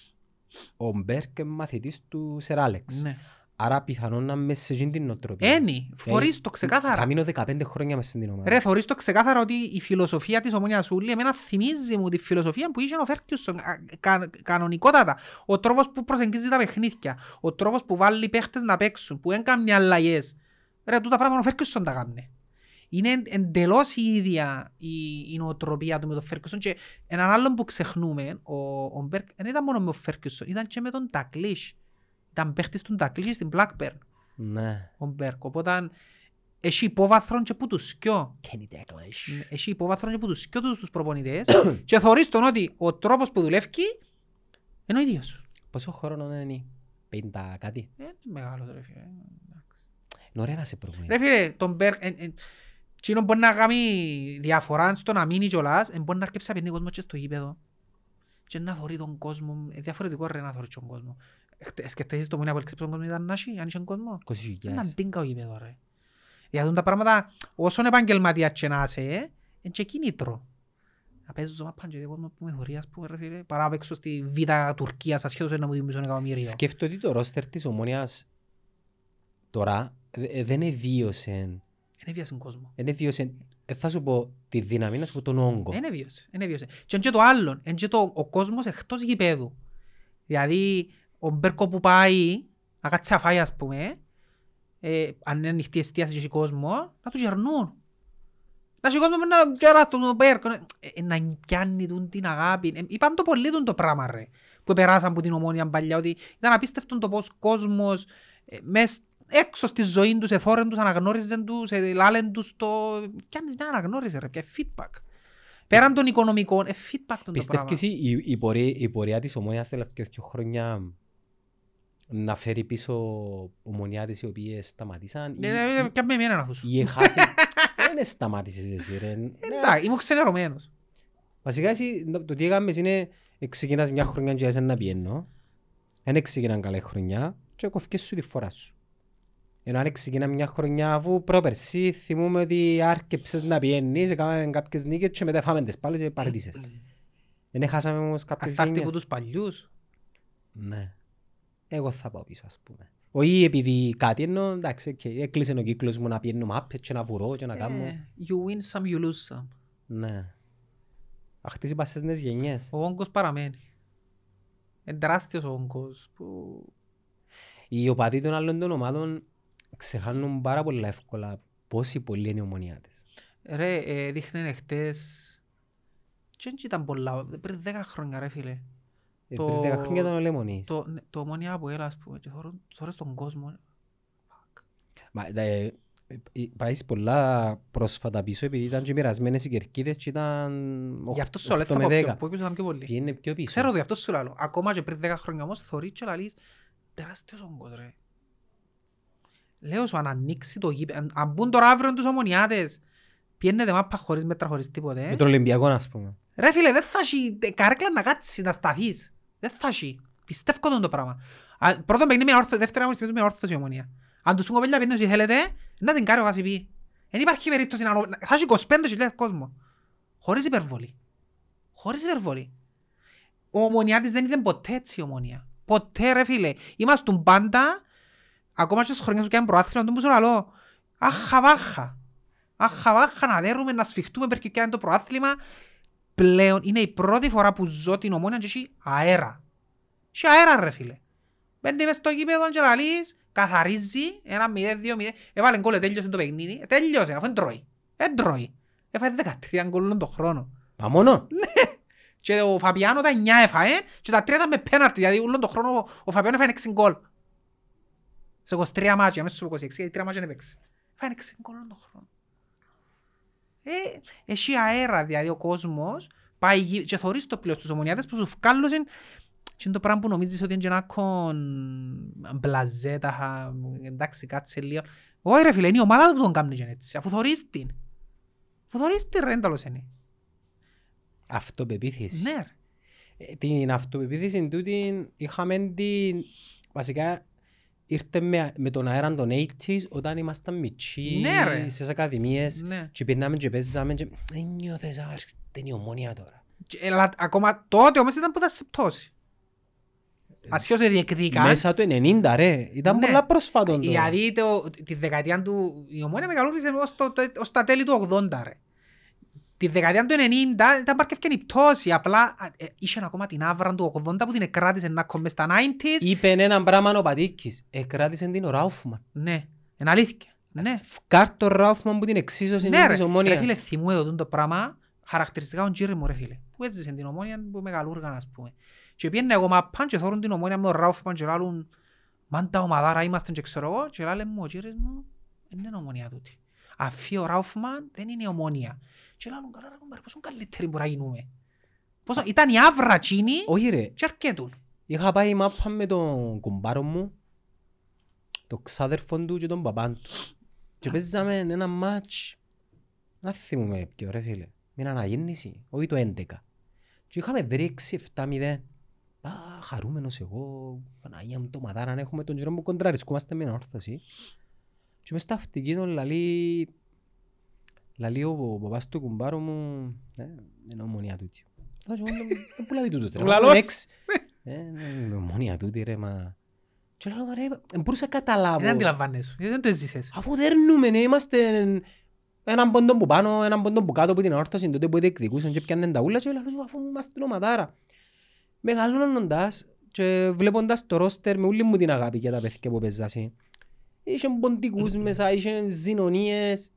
Ο Μπέρκ είναι μαθητής του Σερ Άλεξ. Ναι. Άρα πιθανόν να είμαι σε την νοοτροπία. Ένι, φορείς το ξεκάθαρα. Θα μείνω δεκαπέντε χρόνια μέσα στην την ομάδα. Ρε, φορείς το ξεκάθαρα ότι η φιλοσοφία της Ομόνιας Ούλη εμένα θυμίζει μου τη φιλοσοφία που είχε ο Φέρκιουσον κα, κανονικότατα. Ο τρόπος που προσεγγίζει τα παιχνίδια. Ο τρόπος που βάλει παίχτες να παίξουν. Που δεν κάνει αλλαγές. Ρε, τούτα πράγματα ο Φέρκιουσον τα κάνει. Είναι εντελώς η ίδια η νοοτροπία του με τον Φέρκιουσον και έναν άλλον που ξεχνούμε, ο Μπέρκ δεν ήταν μόνο με τον Φέρκιουσον, ήταν και με τον Τακλίσ. Ήταν παίχτης του Τακλίσ στην Blackburn. Ναι. Ο Μπέρκ, οπότε έχει υπόβαθρον και που τους κιό. Kenny Dalglish. Έχει υπόβαθρον και που τους κιό τους προπονητές και θεωρείς τον ότι ο τρόπος που δουλεύει είναι ο ίδιος. Πόσο χρόνο είναι, πενήντα κάτι. Είναι μεγάλο ρε φίλε. Είναι ωραία να σε προπονητή. Ρε φίλε, τον Μπέρκ... Τι μπορεί να κάνει διαφορά στο να μείνει κιόλας, μπορεί να αρκέψει να παινεί κόσμο και στο γήπεδο και να θωρεί τον κόσμο, διαφορετικό ρε να θωρεί τον κόσμο. Σκεφτέσεις το που είναι απολύξεψον κόσμο ήταν να σι, αν είσαι κόσμο. Έναν τίνκαο γήπεδο ρε. Γιατί τα πράγματα όσον επαγγελματίας και να είσαι, είναι και κίνητρο. Να παίζω μα πάντια κόσμο που με χωρεί, ας πούμε ρε φίλε. Παρά παίξω στη Β' Τουρκίας, ασχέτως να μου δημιουργήσω ένα εκατομμύριο. Σκέφτω ότι το ρόστερ της Ομόνοιας τώρα δεν εβίωσε. Δεν εβίωσε κόσμο. Δεν εβίωσε. Θα σου πω τη δύναμη, να σου πω τον όγκο. Δεν εβίωσε. Δεν εβίωσε. Και είναι και το άλλον. Είναι και το, ο κόσμος εκτός γηπέδου. Δηλαδή, ο Μπέρκο που πάει να κάτσει να φάει, ας πούμε, ε, αν είναι ανοιχτή εστίαση και κόσμο, να του γερνούν. Να σηκώνουν να γεράσουν τον Μπέρκο, να, ε, να πιάνουν την αγάπη. Ε, είπαμε το πολύ τον το πράγμα, ρε, που περάσαν από την Ομόνια παλιά, ότι ήταν απίστευτον το πώς κόσμος ε, μες έξω στη ζωή τους, εθώρεν τους, αναγνώριζαν τους, ελάλεν τους, το... πιάνεις μια αναγνώριζε ρε, πια feedback. Πέραν των οικονομικών, ε, feedback τον το πράγμα. Πιστεύεις η, η, πορεία, η πορεία της Ομόνιας τελευταία δύο χρόνια να φέρει πίσω ομονιάδες οι οποίες σταματήσαν ή... Κι αν με εμένα να φούσουν. Δεν σταμάτησες εσύ ρε. Εντάξει, είμαι ξενερωμένος. Βασικά εσύ, το τι έκαμε είναι ξεκινάς μια χρονιά και έσαι να πιένω. Δεν ξεκινάνε καλά χρονιά και κοφκές σου τη φορά σου. Ενώ αν ξεκινά μια χρονιά αφού προπερσί θυμούμε ότι άρκεψες να πιένεις, έκαναμε κάποιες νίκες και μετά φάμε τις πάλι και παραιτήσεις. Δεν χάσαμε όμως κάποιες γενιές. Αθάρτη από τους παλιούς. Ναι. Εγώ θα πάω πίσω ας πούμε. Όχι επειδή κάτι εννοώ, εντάξει, okay, έκλεισε ο κύκλος μου να πιένω μάπες και να βουρώ και να κάνω. You win some, you lose some. Ναι. Αχτίζει πας στις νέες γενιές. Ο όγκος παραμένει. Είναι τεράστιος ο όγκος που... Οι οπαδοί των άλλων των ομάδων ξεχάνουν πάρα πολύ εύκολα πόσοι πολλοί είναι οι ομονιάτες. Ρε, ε, δείχνανε χτες... Και έτσι ήταν πολλά, πριν δέκα χρόνια ρε φίλε. Ε, το... Πριν δέκα χρόνια ήταν ο Λεμονής. Το, ναι, το Ομόνια από έλα, ας πούμε, και θωρείς τον κόσμο. Μα, ε, πάει πολλά πρόσφατα πίσω, επειδή ήταν και μοιρασμένες οι κερκίδες και ήταν... Γι' αυτό σου λέω, θα πω πιο, που έπιζαν πιο πολύ. Είναι πιο πίσω. Ξέρω ότι αυτό σου λέω. Ακόμα και πριν δέκα χρόνια όμως, θωρείς και λαλείς τεράστιος όγκος ρε. Λέω σου, αν ανοίξει το γήπεδο, αν, αν μπουν τώρα αύριο τους ομονιάτες, πιένετε μάπα χωρίς μέτρα, χωρίς τίποτε. Με τον Ολυμπιακό, ας πούμε. Ρε φίλε, δεν θα έχει καρέκλα να κάτσεις, να σταθείς. Δεν θα έχει. Πιστεύω τον το πράγμα. Α, πρώτον παιχνίδι με όρθος, δεύτερον παιχνίδι με όρθος η Ομονία. Αν τους πούμε παιδιά πίνουν όσοι θέλετε, να την κάνει ο Κασιπί. Εν υπάρχει περίπτωση να... Θα έχει είκοσι πέντε χιλιάδες κόσμο. Χωρίς υπερβολή. Χωρίς υπερβολή. Ο Ομονιάτης δεν ήταν ποτέ έτσι η Ομονία. Ποτέ ρε φίλε. Είμαστον πάντα. Ακόμα και στις χρονιές που κάνουν προάθλημα, τον πούσουν άλλο. Αχα βάχα. Αχα βάχα να δέρουμε, να σφιχτούμε πέρα και κάνουν το προάθλημα. Πλέον είναι η πρώτη φορά που ζω την Ομόνια και έχει αέρα. Έχει αέρα ρε φίλε. Μπαίνει μες στο γήπεδο και λαλείς, καθαρίζει, ένα μηδέν, δύο μηδέν. Έβαλε γκολ, τέλειωσε το παιχνίδι. Τέλειωσε, αφού δεν τρώει. Δεν τρώει. Έφαγε δεκατρία γκολ τον χρόνο. Μα μόνο. Και ο Φαπιάνο τα εννιά έφαγε και τα τρία ήταν με πέναρτι. Δηλαδή όλον τον χρόνο ο Φαπιάνο έφαγε έξι γκολ. Σε είκοσι τρία μάτσια, μέσα στους είκοσι έξι, γιατί τρία μάτσια δεν έπαιξε. Έφαγε έξι γκολ όλον τον χρόνο. Έχει αέρα, δηλαδή ο κόσμος πάει και θωρείς το πλέον στους ομονιάτες που σου φκάλωσαν και είναι το πράγμα που νομίζεις ότι είναι γεννάκον μπλαζέτα, εντάξει κάτσε λίγο. Όχι ρε φίλε, είναι η ομάδα που τον κάνει και έτσι, αφού θωρείς την. Αφού θωρείς την ρε, εντάλλως είναι. Αυτοπεποίθηση. Ναι. Την αυτοπεποίθηση τούτη είχαμε την, βασικά... Ήρθε με, με τον αέραν των ογδόντα όταν ήμασταν μητσί, ναι, στις ακαδημίες, ναι, και πήρναμε και παίζαμε και νιώθες άρχισε η Ομόνια τώρα. Και, ελα, ακόμα τότε όμως ήταν που ήταν σε πτώση. Ε, Ασχέως διεκδίκαν. Μέσα του ενενήντα ρε, ήταν ναι, πολλά προσφάτων τώρα. Δηλαδή το, τη δεκαετία του, η Ομόνια μεγαλούρισε ως, το, το, ως τα τέλη του ογδόντα ρε. Τη δεκαετία του ενενήντα ήταν παρκεύκαν η πτώση, απλά ε, είχε ακόμα την άβρα του ογδόντα που την εκράτησε να κομμές στα ενενήντα. Είπε έναν πράγμα ο Πατήκης, εκράτησε την ο Ράουφμαν. Ναι, εν αλήθεια. Ναι. Φκάρ' το Ράουφμαν που την εξίσωσε ναι, της Ομόνιας. Ναι ρε φίλε, θυμώ εδώ το πράγμα, χαρακτηριστικά ο Τζίρι μου ρε φίλε, που έζησε την Ομόνια που μεγαλούργαν ας πούμε. Και πήγαινε εγώ μαπάν και θόρουν την Ομόνια με ο Ράουφμαν και λάλλουν μάντα ομαδάρα είμαστε και ξέρω εγώ και λάλλε μου ο Τζίρις μου είναι Ομόνια τούτη. Αφή ο Ράουφμαν δεν είναι η Ομόνια. Και λάλλον καλά ρε κομπάρε, πόσο καλύτεροι μπορούμε να γίνουμε. Πόσο... Ήταν η αύρα τσίνη και αρκέτουν. Είχα πάει μάπα με τον κομπάρο μου, τον ξάδερφον του και τον παπάν του. Και παίζαμε ένα μάτς, να θυμούμε ποιο ρε φίλε, με έναν αναγέννηση, όχι το έντεκα. Και είχαμε δρίξει επτά μηδέν. Α, χαρούμενος εγώ, Παναγία μου το μαδάραν, έχουμε τον Γιώργο που κοντραρισκούμαστε με ανόρθωση. Και μες στα αυτοκίνητο λαλεί, λαλεί ο παπάς του κουμπάρου μου, είναι ομονία τούτη. Δεν πουλάει τούτος ρε, είναι ομονία τούτη ρε, μα... Και λέω ρε, μπορούσα να καταλάβω. Δεν αντιλαμβάνεσαι, δεν το έζησες. Αφού δέρνουμε, είμαστε... Έναν πόντο που πάνω, έναν πόντο που κάτω από την αόρθωση, τότε που διεκδικούσαν και πιάννε τα ούλα και λαλούς αφού είμαστε την ομαδάρα. Μεγαλώνοντας και βλέποντας το ρόστερ με όλη μου την αγάπη για τα παιδιά που παίζασαι. Είχαν ποντικούς μέσα, είχαν ζυνονίες.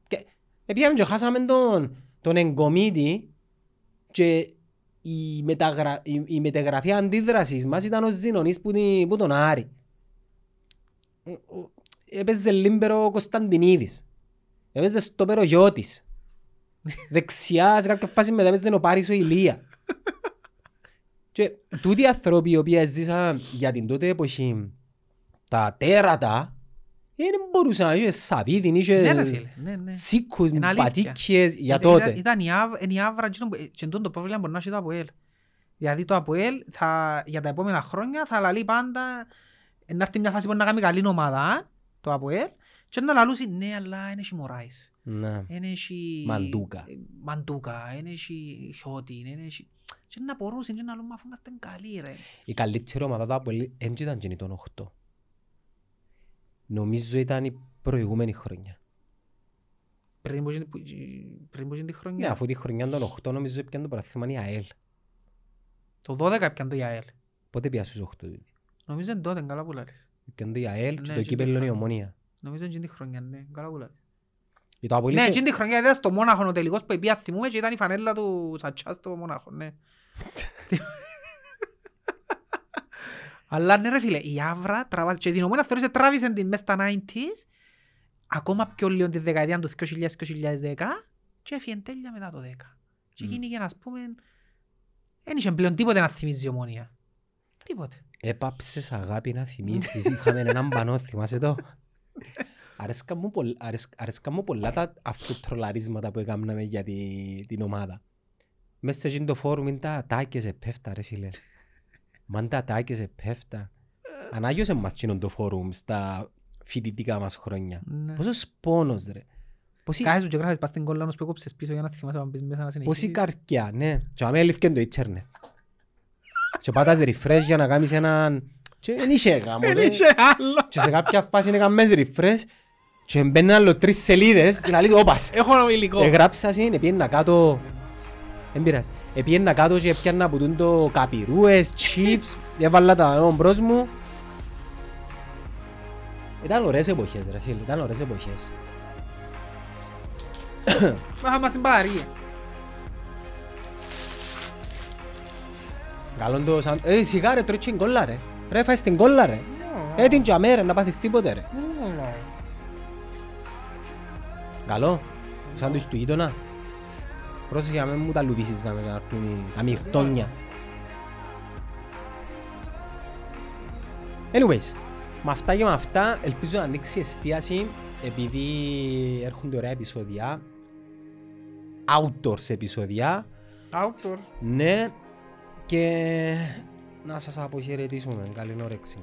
Επήγαμε και χάσαμε τον, τον εγκομίτη και η, μεταγρα, η, η μεταγραφή αντίδρασης μας ήταν ο ζυνονής που, την, που τον Άρη. Έπαιζε λίμπερο Κωνσταντινίδης. Έπαιζε στο Περογιώτης, δεξιά σε κάποια φάση μετά έπαιζε ο Πάρης ο Ηλία. Και τούτοι οι άνθρωποι οι οποίοι ζήσαν για την τότε εποχή τα τέρατα δεν μπορούσαν, είχε Σαβίδιν, είχε Τσίκους, Πατήκες για τότε. Ήταν η άβρα και το πρόβλημα μπορεί να έχει το ΑΠΟΕΛ. Δηλαδή το ΑΠΟΕΛ για τα επόμενα χρόνια θα λαλεί πάντα να έρθει μια φάση που να κάνει καλή ομάδα το ΑΠΟΕΛ. Και να λαλούσει, ναι, αλλά είναι Μωράης, είναι Μαντούκα, είναι Χιώτιν, είναι... Και να μπορούσε, είναι να λέμε, αφού είμαστε καλοί, ρε. Η καλύτερη ομάδα του Αποέλ δεν ήταν και τον οκτώ. Νομίζω ήταν η προηγούμενη χρονιά. Πριν που γίνει τη χρονιά. Ναι, αφού τη χρονιά των οκτώ νομίζω έπιαν το παραθυμάνι η ΑΕΛ. Το δώδεκα έπιαν το η ΑΕΛ. Πότε πιάσουν στους οκτώ. Νομίζω είναι τότε, καλά που λάρεις. Έπιαν το η ΑΕΛ και το κύπελλο είναι η Ομόνοια. Νομίζω είναι την χρονιά, ναι, καλά που λάβει. Ναι, την χρονιά ήταν στο Μόναχο ο τελικός που επειδή θυμούμε και ήταν η φανέλα του Σατσά στο Μόναχο, ναι. Αλλά ναι ρε φίλε, η Άβρα τραβάζει και την ομόνα θεωρήσε τράβησε την μέσα στα ενενήντα, ακόμα πιο λίγο τη δεκαετία του δύο χιλιάδες δέκα και έφυγε τέλεια μετά το δέκα. Και εκείνη και να πούμε, δεν είχε πλέον τίποτε να θυμίζει η Ομόνοια. Τίποτε. Έπαψες αγάπη να θυμίζεις, είχαμε έναν πανό, θυμάσαι το. Αρέσκαν μου πολλά τα αυτοτρολαρίσματα που έκαναμε για την ομάδα. Μέσα σε εκείνο το φόρουμ είναι τα τάκες επέφτα ρε φίλε. Μαν τα τάκες επέφτα. Ανάγιωσε μας εκείνο το φόρουμ στα φοιτητικά μας χρόνια. Πόσος πόνος ρε. Κάζεσου και γράφεις πας στην κόλλα που έκοψες πίσω για να θυμάσαι να μπεις μέσα να συνεχίσεις. Πόση καρκιά, ναι. Και αμέ έλευκεν το ίντερνετ. Και πάτας refresh για να κάνεις έναν... Δεν είχε γάμο, δεν είχε άλλο. Και σε κάποια φάση είναι καμές refresh και μπαίνουν άλλο τρεις σελίδες και να λες όπας. Έχω υλικό. Εγράψα σύν, επίεννα κάτω, δεν πειράζει, επίεννα κάτω και έπιανα από τούντο καπιρούες, chips, έβαλα τα νόμου μπρος μου. Ήταν ωραίες εποχές ρε φίλοι, ήταν ωραίες εποχές. Μάχαμε στην παρία. Καλόν το σαν... Ε, σιγά ρε, τρώει και κόλλα ρε. Ρε, φάεις την κόλλα ρε. Ε, την τζαμέ ρε, να πάθεις τίποτε ρε. Καλό, το σάντουιτς του γείτονα. Πρόσεχε να μην μου τα λουβίσεις να έρθουν τα μυρτώνια. Anyways, με αυτά και με αυτά ελπίζω να ανοίξει εστίαση επειδή έρχονται ωραία επεισόδια. Outdoors επεισόδια. Outdoors. Ναι. Και να σας αποχαιρετήσουμε. Καλή όρεξη.